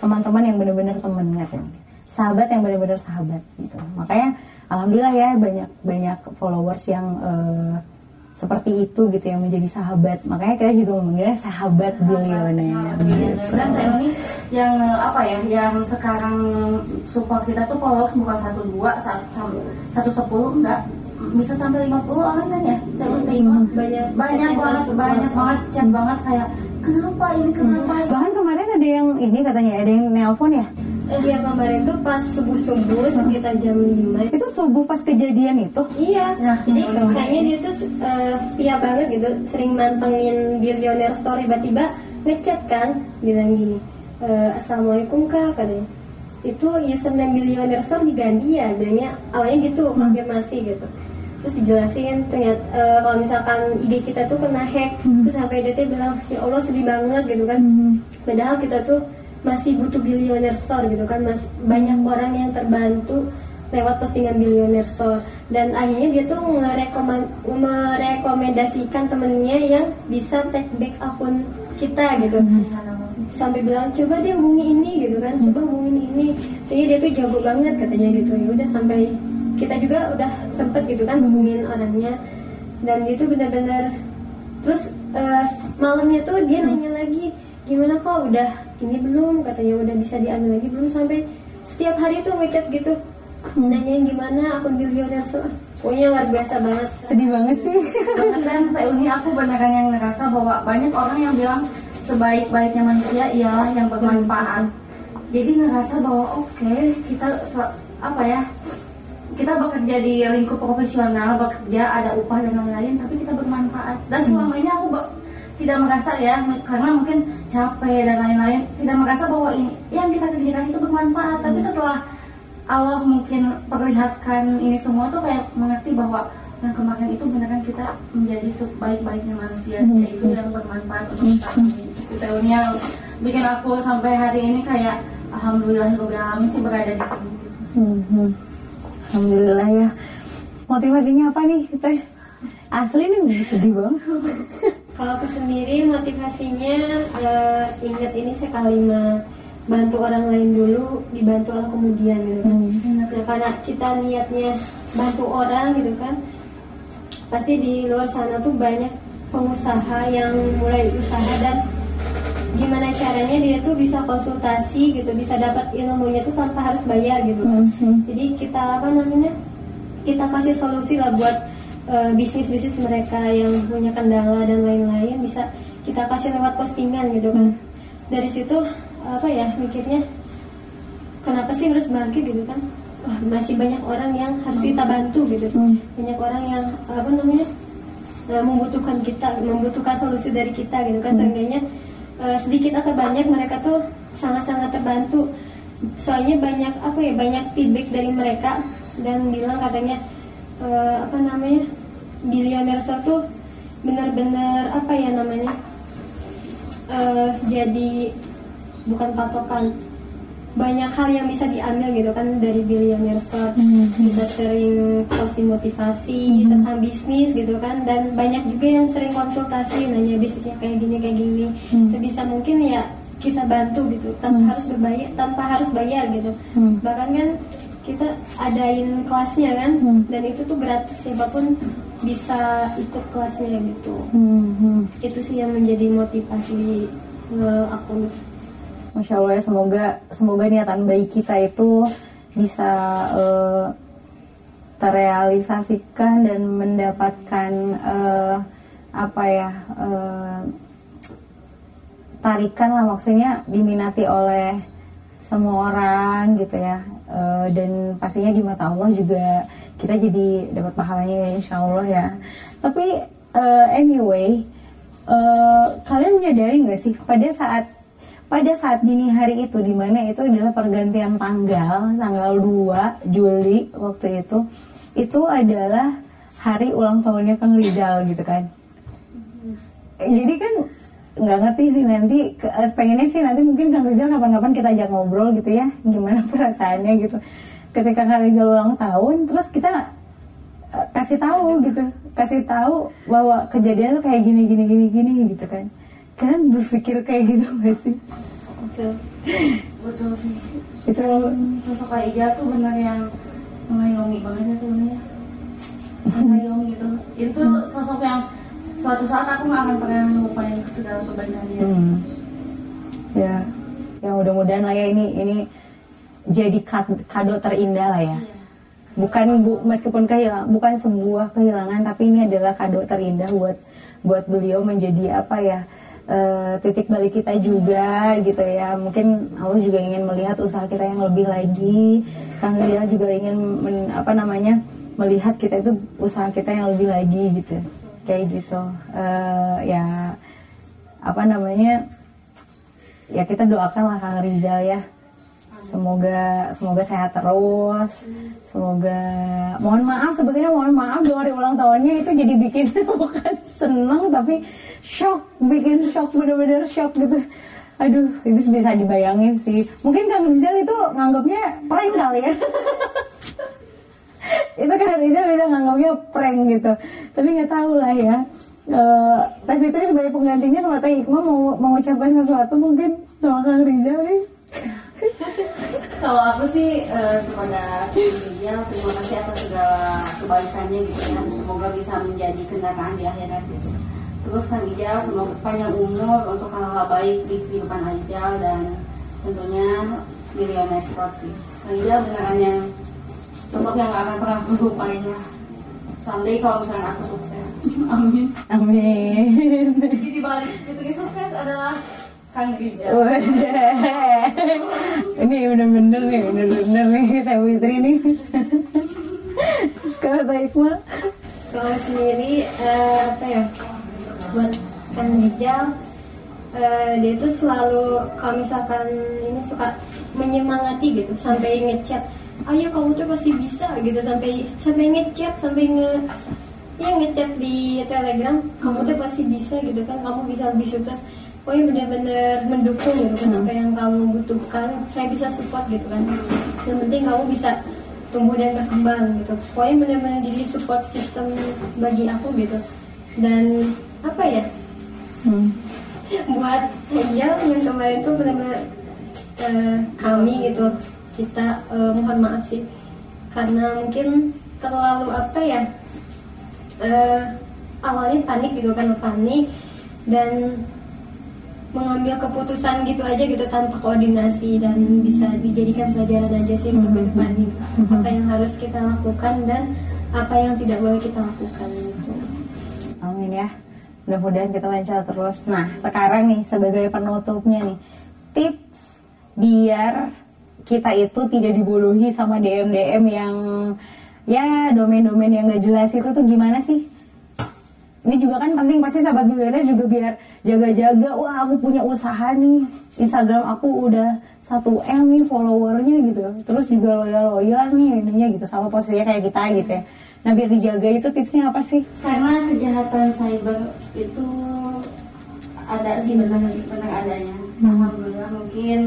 teman-teman yang benar-benar teman, katanya. Sahabat yang benar-benar sahabat gitu. Makanya alhamdulillah ya banyak banyak followers yang uh, seperti itu gitu, yang menjadi sahabat. Makanya kita juga memanggilnya sahabat Billionaire. Dan kayak ini yang apa ya, yang sekarang support kita tuh followers bukan satu dua, satu sepuluh enggak. Bisa sampai lima puluh orang kan ya, teman teman banyak banyak banget, banyak banget chat banget kayak kenapa ini kenapa. Bahkan kemarin ada yang ini katanya ada yang nelpon ya. Iya eh, kemarin tuh pas subuh subuh sekitar jam lima. Itu subuh pas kejadian itu. Iya. Nah, jadi kayaknya dia tuh uh, setia banget gitu, sering mantengin Billionaire Store, tiba-tiba ngechat kan, bilang gini, e, assalamualaikum kak katanya. Itu username Billionaire Store diganti ya, bilangnya awalnya gitu, konfirmasi hmm. gitu. Terus dijelasin ternyata uh, kalau misalkan I D kita tuh kena hack, hmm. terus H P D T bilang ya Allah sedih banget gitu kan, hmm. padahal kita tuh masih butuh Billionaire Store gitu kan, mas banyak orang yang terbantu lewat postingan Billionaire Store. Dan akhirnya dia tuh ngerekomend- merekomendasikan temennya yang bisa take back akun kita gitu, hmm. sampai bilang coba deh hubungi ini gitu kan, hmm. coba hubungin ini, soalnya dia tuh jago banget katanya gitu. Ya udah sampai kita juga udah sempet gitu kan hubungin orangnya, dan itu benar-benar. Terus uh, malamnya tuh dia nanya lagi gimana kok udah ini belum, katanya udah bisa diambil lagi belum, sampai setiap hari tuh ngechat gitu, nanyain gimana akun Billionaire Store. Pokoknya luar biasa banget, sedih banget sih. Dan ini aku beneran yang ngerasa bahwa banyak orang yang bilang sebaik-baiknya manusia ialah yang bermanfaat. Jadi ngerasa bahwa oke okay, kita apa ya, kita bekerja di lingkup profesional, bekerja ada upah dan lain-lain, tapi kita bermanfaat. Dan selama ini aku be- tidak merasa ya, karena mungkin capek dan lain-lain, tidak merasa bahwa ini yang kita kerjakan itu bermanfaat. Hmm. Tapi setelah Allah mungkin perlihatkan ini semua tuh kayak mengerti bahwa yang kemarin itu beneran kita menjadi sebaik-baiknya manusia, hmm. yaitu yang bermanfaat untuk kita. Sebetulnya bikin aku sampai hari ini kayak alhamdulillahirabbil alamin sih berada di sini. Hmm. Alhamdulillah ya. Motivasinya apa nih kita? Asli nih sedih banget. Kalau aku sendiri motivasinya uh, ingat ini sih kalimat bantu orang lain dulu, dibantu orang kemudian gitu kan. Hmm. Nah, karena kita niatnya bantu orang gitu kan, pasti di luar sana tuh banyak pengusaha yang mulai usaha, dan gimana caranya dia tuh bisa konsultasi gitu, bisa dapat ilmunya tuh tanpa harus bayar gitu kan. Mm-hmm. Jadi kita apa namanya, kita kasih solusi lah buat uh, bisnis-bisnis mereka yang punya kendala dan lain-lain, bisa kita kasih lewat postingan gitu kan. Mm-hmm. Dari situ apa ya mikirnya, kenapa sih harus bangkit gitu kan? Wah, masih banyak orang yang harus kita bantu gitu. Mm-hmm. Banyak orang yang apa namanya uh, membutuhkan kita, membutuhkan solusi dari kita gitu kan. Mm-hmm. Seenggaknya Uh, sedikit atau banyak mereka tuh sangat-sangat terbantu. Soalnya banyak apa ya, banyak feedback dari mereka dan bilang katanya uh, apa namanya Billionaire Store tuh benar-benar apa ya namanya uh, jadi bukan patokan, banyak hal yang bisa diambil gitu kan dari Billionaire Store. Mm-hmm. Bisa sering posting motivasi, mm-hmm. tentang bisnis gitu kan, dan banyak juga yang sering konsultasi nanya bisnisnya kayak gini kayak gini, mm-hmm. sebisa mungkin ya kita bantu gitu tanpa mm-hmm. harus berbayar, tanpa harus bayar gitu. Mm-hmm. Bahkan kan kita adain kelasnya kan, mm-hmm. dan itu tuh gratis, siapapun bisa ikut kelasnya gitu. Mm-hmm. Itu sih yang menjadi motivasi uh, aku. Masya Allah ya, semoga semoga niatan baik kita itu bisa uh, terrealisasikan dan mendapatkan uh, apa ya uh, tarikan lah, maksudnya diminati oleh semua orang gitu ya, uh, dan pastinya di mata Allah juga kita jadi dapat pahalanya ya, Insya Allah ya. Tapi uh, anyway uh, kalian menyadari nggak sih pada saat pada saat dini hari itu, dimana itu adalah pergantian tanggal, tanggal dua Juli waktu itu, itu adalah hari ulang tahunnya Kang Rizal gitu kan. Jadi kan nggak ngerti sih nanti, pengennya sih nanti mungkin Kang Rizal kapan-kapan kita ajak ngobrol gitu ya, gimana perasaannya gitu ketika Kang Rizal ulang tahun, terus kita kasih tahu gitu, kasih tahu bahwa kejadian tuh kayak gini gini gini gini gitu kan. Kalian berpikir kayak gitu nggak sih? Betul, betul sih. Itu sosok Kak Ija tuh benar yang mengayomi banget ya sebenarnya, mengayomi gitu. Itu sosok yang suatu saat aku nggak akan pernah melupain segala kebaikan dia. Hmm. Ya, ya mudah-mudahan lah ya ini ini jadi kado terindah lah ya. Iya. Bukan bu, meskipun kehilangan, bukan sebuah kehilangan, tapi ini adalah kado terindah buat buat beliau menjadi apa ya, e, titik balik kita juga gitu ya. Mungkin Allah juga ingin melihat usaha kita yang lebih lagi. Kang Rizal juga ingin men, apa namanya melihat kita itu usaha kita yang lebih lagi gitu, kayak gitu. E, ya apa namanya ya kita doakanlah Kang Rizal ya. Semoga semoga sehat terus. Semoga mohon maaf sebetulnya mohon maaf dua hari ulang tahunnya itu jadi bikin bukan seneng tapi shock, bikin shock, bener-bener shock gitu. Aduh, itu bisa dibayangin sih. Mungkin Kang Rizal itu nganggapnya prank kali ya. Itu Kang Rizal bisa nganggapnya prank gitu. Tapi nggak tahu lah ya. Uh, tapi Fitri sebagai penggantinya sama Teh Hikmah mau mengucapkan sesuatu mungkin sama Kang Rizal sih. Kalau aku sih eh, kepada dia terima kasih atas segala kebaikannya gitu ya. Semoga bisa menjadi kendaraan di akhirat gitu. Terus Kang Ijal semoga panjang umur untuk hal-hal baik di kehidupan Ijal dan tentunya Billionaire Store sih. Kang Ijal beneran yang sosok yang gak akan pernah aku lupain lah. Someday kalau misalnya aku sukses. Amin. Amin. Jadi dibalik Fitri sukses adalah Kang Rizal. Ini bener-bener nih, bener-bener nih Teh Fitri nih. Kalau Teh Hikmah, kalau sendiri uh, apa ya? Buat Kang Rizal, uh, dia tuh selalu kalau misalkan ini suka menyemangati gitu, sampai ngechat, ayo kamu tuh pasti bisa gitu, sampai sampai ngechat, sampai nge ya ngechat di Telegram, kamu tuh pasti bisa gitu kan, kamu bisa lebih sukses. Oh iya benar-benar mendukung gitu kan, apa yang kamu butuhkan, saya bisa support gitu kan. Yang penting kamu bisa tumbuh dan berkembang gitu. Pokoknya benar-benar jadi support system bagi aku gitu. Dan apa ya, hmm. buat Angel yang kemarin tuh benar-benar uh, kami gitu, kita uh, mohon maaf sih karena mungkin terlalu apa ya, uh, awalnya panik gitu kan, panik dan mengambil keputusan gitu aja gitu tanpa koordinasi, dan bisa dijadikan pelajaran aja sih untuk ke depan gitu. Apa yang harus kita lakukan dan apa yang tidak boleh kita lakukan gitu. Amin ya, mudah-mudahan kita lancar terus. Nah sekarang nih sebagai penutupnya nih, tips biar kita itu tidak dibodohi sama D M D M yang ya domain-domain yang gak jelas itu tuh gimana sih? Ini juga kan penting pasti sahabat Billionaire juga biar jaga-jaga. Wah aku punya usaha nih, Instagram aku udah satu M nih followernya gitu, terus juga loyal-loyal nih ininya gitu, sama posisinya kayak kita gitu ya. Nah biar dijaga itu tipsnya apa sih? Karena kejahatan cyber itu ada sih, benar-benar adanya. Alhamdulillah mungkin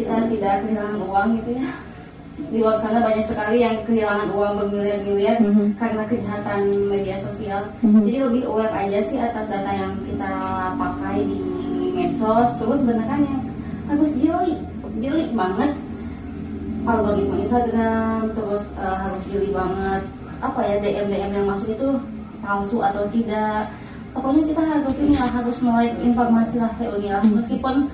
kita tidak kehilangan uang gitu ya. Di luar sana banyak sekali yang kehilangan uang bermiliar-miliar mm-hmm. karena kejahatan media sosial. Mm-hmm. Jadi lebih aware aja sih atas data yang kita pakai di medsos. Terus beneran yang harus jeli, jeli banget algoritma Instagram. Terus uh, harus jeli banget apa ya D M D M yang masuk itu palsu atau tidak. Pokoknya kita harus ini lah, harus melek informasi lah teori lah. Meskipun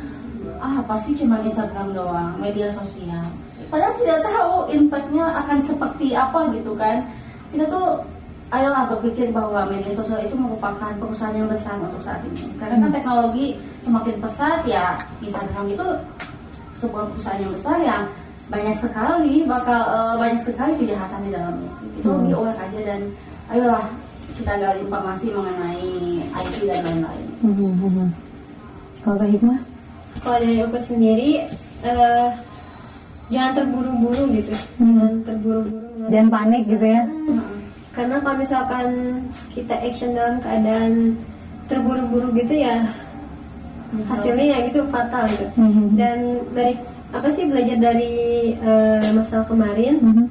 ah apa sih cuma Instagram doang, media sosial. Padahal tidak tahu impactnya akan seperti apa gitu kan. Kita tuh ayolah berpikir bahwa media sosial itu merupakan perusahaan yang besar untuk saat ini. Karena kan teknologi semakin pesat ya, Instagram itu sebuah perusahaan yang besar yang banyak sekali bakal uh, banyak sekali kejahatan di dalamnya sih. Itu lebih aware aja dan ayolah kita gali informasi mengenai I T dan lain-lain. Hmm, hmm. Kalau Hikmah? Kalau dari aku sendiri, uh, jangan terburu-buru gitu, hmm. jangan terburu-buru, jangan panik gitu ya. Hmm. Karena kalau misalkan kita action dalam keadaan terburu-buru gitu ya, hasilnya ya gitu fatal gitu. Mm-hmm. Dan dari apa sih belajar dari uh, masalah kemarin. Mm-hmm.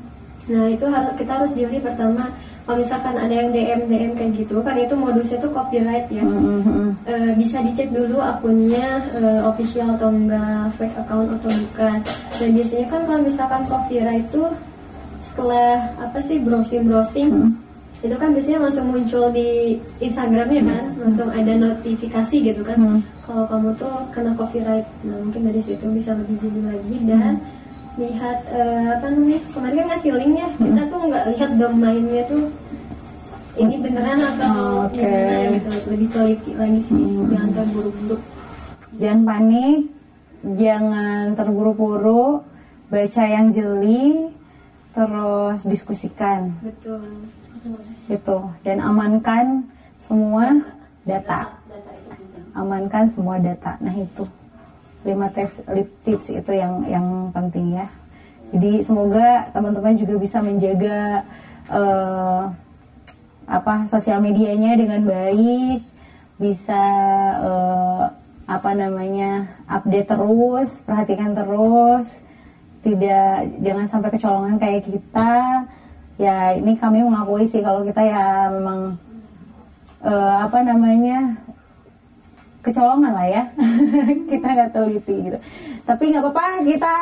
Nah itu harus, kita harus jeli pertama. Kalau misalkan ada yang D M D M kayak gitu, kan itu modusnya tuh copyright ya. Mm-hmm. uh, Bisa dicek dulu akunnya uh, official atau enggak, fake account atau bukan. Dan biasanya kan kalau misalkan copyright tuh setelah apa sih browsing-browsing, mm-hmm. itu kan biasanya langsung muncul di Instagramnya kan, langsung ada notifikasi gitu kan, hmm. kalau kamu tuh kena copyright. Nah mungkin dari situ bisa lebih jeli lagi dan hmm. lihat uh, apa namanya, kemarin kan ngasih linknya, hmm. kita tuh nggak lihat domainnya tuh ini beneran atau oh, okay. beneran gitu, lebih teliti lagi sih, hmm. jangan terburu-buru, jangan panik, jangan terburu-buru, baca yang jeli, terus diskusikan. Betul. Gitu, dan amankan semua data, amankan semua data. Nah itu lima tips itu yang yang penting ya. Jadi semoga teman-teman juga bisa menjaga uh, apa sosial medianya dengan baik, bisa uh, apa namanya update terus, perhatikan terus, tidak jangan sampai kecolongan kayak kita. Ya ini kami mengakui sih kalau kita ya memang uh, apa namanya kecolongan lah ya, kita nggak teliti gitu. Tapi nggak apa-apa, kita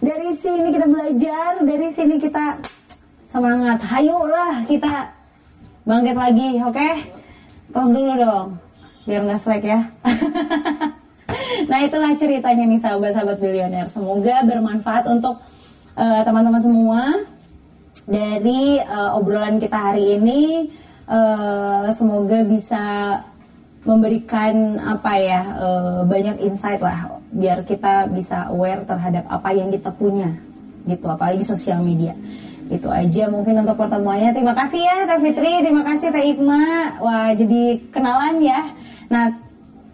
dari sini kita belajar, dari sini kita semangat. Hayolah kita bangkit lagi, oke? Okay? Tos dulu dong, biar nggak slack ya. Nah itulah ceritanya nih sahabat-sahabat Billionaire. Semoga bermanfaat untuk uh, teman-teman semua. Dari uh, obrolan kita hari ini uh, semoga bisa memberikan apa ya uh, banyak insight lah, biar kita bisa aware terhadap apa yang kita punya gitu, apalagi sosial media. Itu aja mungkin untuk pertemuannya. Terima kasih ya Teh Fitri, terima kasih Teh Hikmah. Wah, jadi kenalan ya. Nah,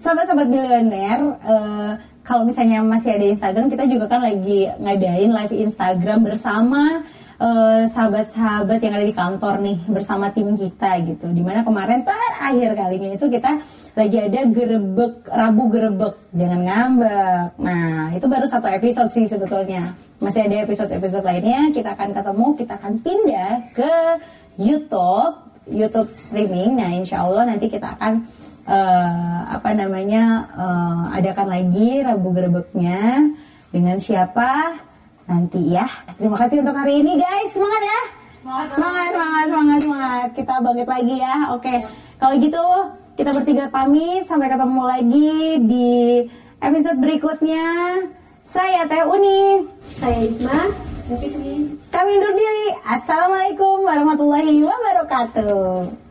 sahabat-sahabat Billionaire, uh, kalau misalnya masih ada Instagram, kita juga kan lagi ngadain live Instagram bersama Uh, sahabat-sahabat yang ada di kantor nih bersama tim kita gitu, dimana kemarin terakhir kalinya itu kita lagi ada gerebek, Rabu gerebek jangan ngambek. Nah itu baru satu episode sih sebetulnya, masih ada episode-episode lainnya. Kita akan ketemu, kita akan pindah ke YouTube YouTube streaming. Nah insya Allah nanti kita akan uh, apa namanya uh, adakan lagi Rabu gerebeknya dengan siapa nanti ya. Terima kasih untuk hari ini guys, semangat ya, semangat semangat semangat semangat, kita bangkit lagi ya. Oke, kalau gitu kita bertiga pamit, sampai ketemu lagi di episode berikutnya. Saya Teh Uni, saya Hikmah, kami undur diri. Assalamualaikum warahmatullahi wabarakatuh.